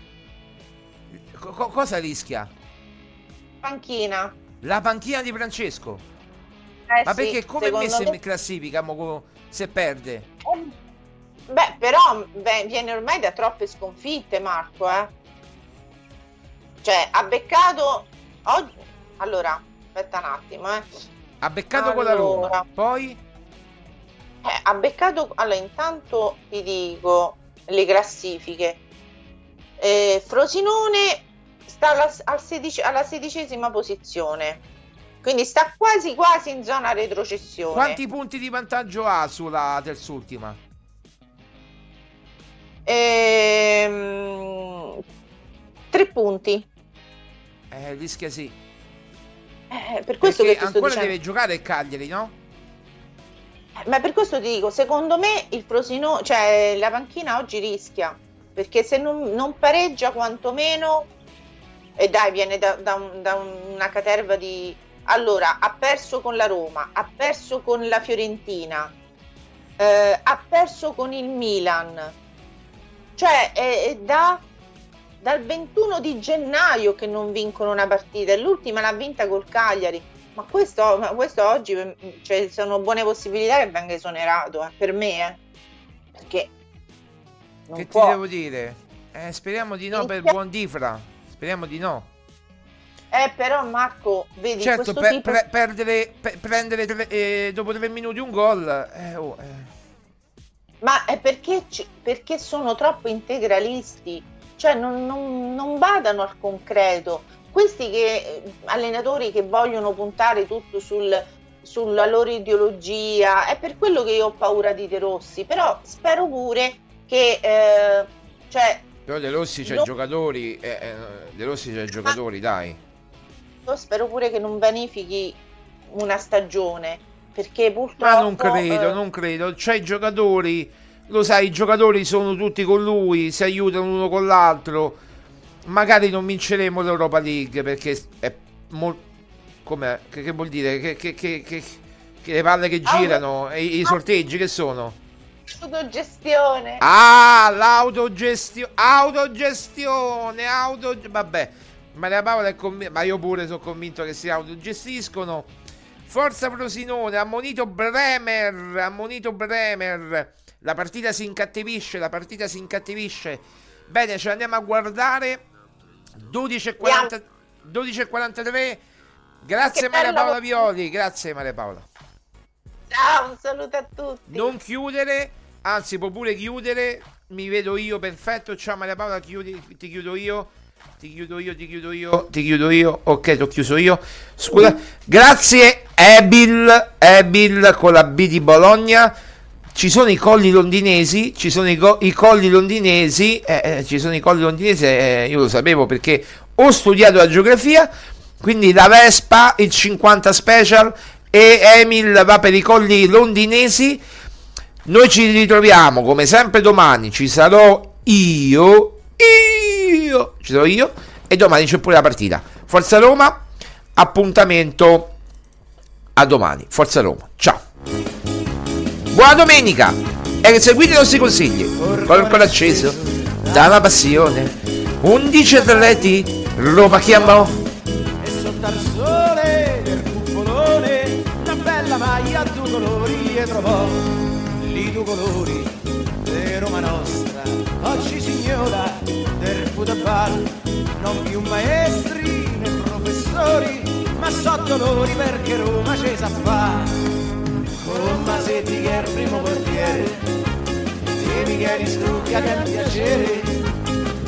Cosa rischia? Panchina. La panchina di Francesco. Ma perché come messa in classifica se perde? Però viene ormai da troppe sconfitte, Marco, Cioè, ha beccato oggi. Allora, aspetta un attimo, Ha beccato con la Roma, poi ha beccato. Allora, intanto ti dico le classifiche. Frosinone sta alla 16ª posizione. Quindi sta quasi in zona retrocessione. Quanti punti di vantaggio ha sulla terz'ultima? Tre punti. Rischia sì. Per questo perché che ti ancora sto deve giocare il Cagliari, no? Ma per questo ti dico, secondo me il Frosinone, cioè la panchina oggi rischia, perché se non pareggia quantomeno, e dai, viene da una caterva di. Allora, ha perso con la Roma, ha perso con la Fiorentina, ha perso con il Milan. Cioè, è dal 21 di gennaio che non vincono una partita, e l'ultima l'ha vinta col Cagliari. Ma questo oggi, cioè, sono buone possibilità che venga esonerato, per me, perché non che può. Ti devo dire? Speriamo di no, per buon Difra. Speriamo di no. Però Marco, vedi, certo, questo tipo... prendere dopo 3 minuti un gol, ma è perché sono troppo integralisti, cioè non vadano al concreto. Questi allenatori che vogliono puntare tutto sulla loro ideologia, è per quello che io ho paura di De Rossi, però spero pure che però De Rossi c'è giocatori, De Rossi c'è giocatori, dai. Io spero pure che non vanifichi una stagione, perché purtroppo... Ma non credo, c'è i giocatori, lo sai, i giocatori sono tutti con lui, si aiutano uno con l'altro. Magari non vinceremo l'Europa League, perché è com'è? Che vuol dire? Che le palle che girano, i sorteggi che sono? Autogestione. Ah, l'autogestione, vabbè. Maria Paola è convinta, ma io pure sono convinto che si autogestiscono. Forza Frosinone, ammonito Bremer. La partita si incattivisce. Bene, ce l'andiamo a guardare. 12:43. Grazie Maria Paola Violi, grazie Maria Paola. Ciao, un saluto a tutti. Non chiudere, anzi può pure chiudere. Mi vedo io, perfetto. Ciao Maria Paola, ti chiudo io. Ok, t'ho chiuso io. Scusa. Grazie Ebil con la B di Bologna. Ci sono i colli londinesi, io lo sapevo perché ho studiato la geografia, quindi la Vespa, il 50 Special e Emil va per i colli londinesi. Noi ci ritroviamo come sempre domani, ci sarò io e domani c'è pure la partita. Forza Roma, appuntamento a domani. Forza Roma, ciao. Buona domenica e seguite i nostri consigli. Corpo acceso dalla passione. 11 atleti Roma chiamò. E sotto al sole del cupolone una bella maglia a 2 colori e trovò lì 2 colori di Roma nostra. Oggi signora del futabal non più maestri né professori ma so dolori perché Roma ce sa fa. Con Masetti che è il primo portiere e Michele Scrucchia che è un piacere,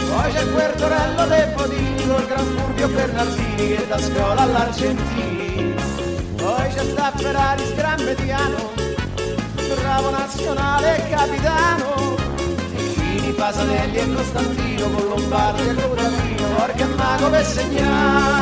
poi c'è il Guertorello De Podini col gran Fulvio Bernardini che da scuola all'Argentini, poi c'è sta Ferraris gran mediano, bravo nazionale e capitano, e Fini, Pasanelli e Costantino con Lombardi e Luratino, Orca e Mago per segnare.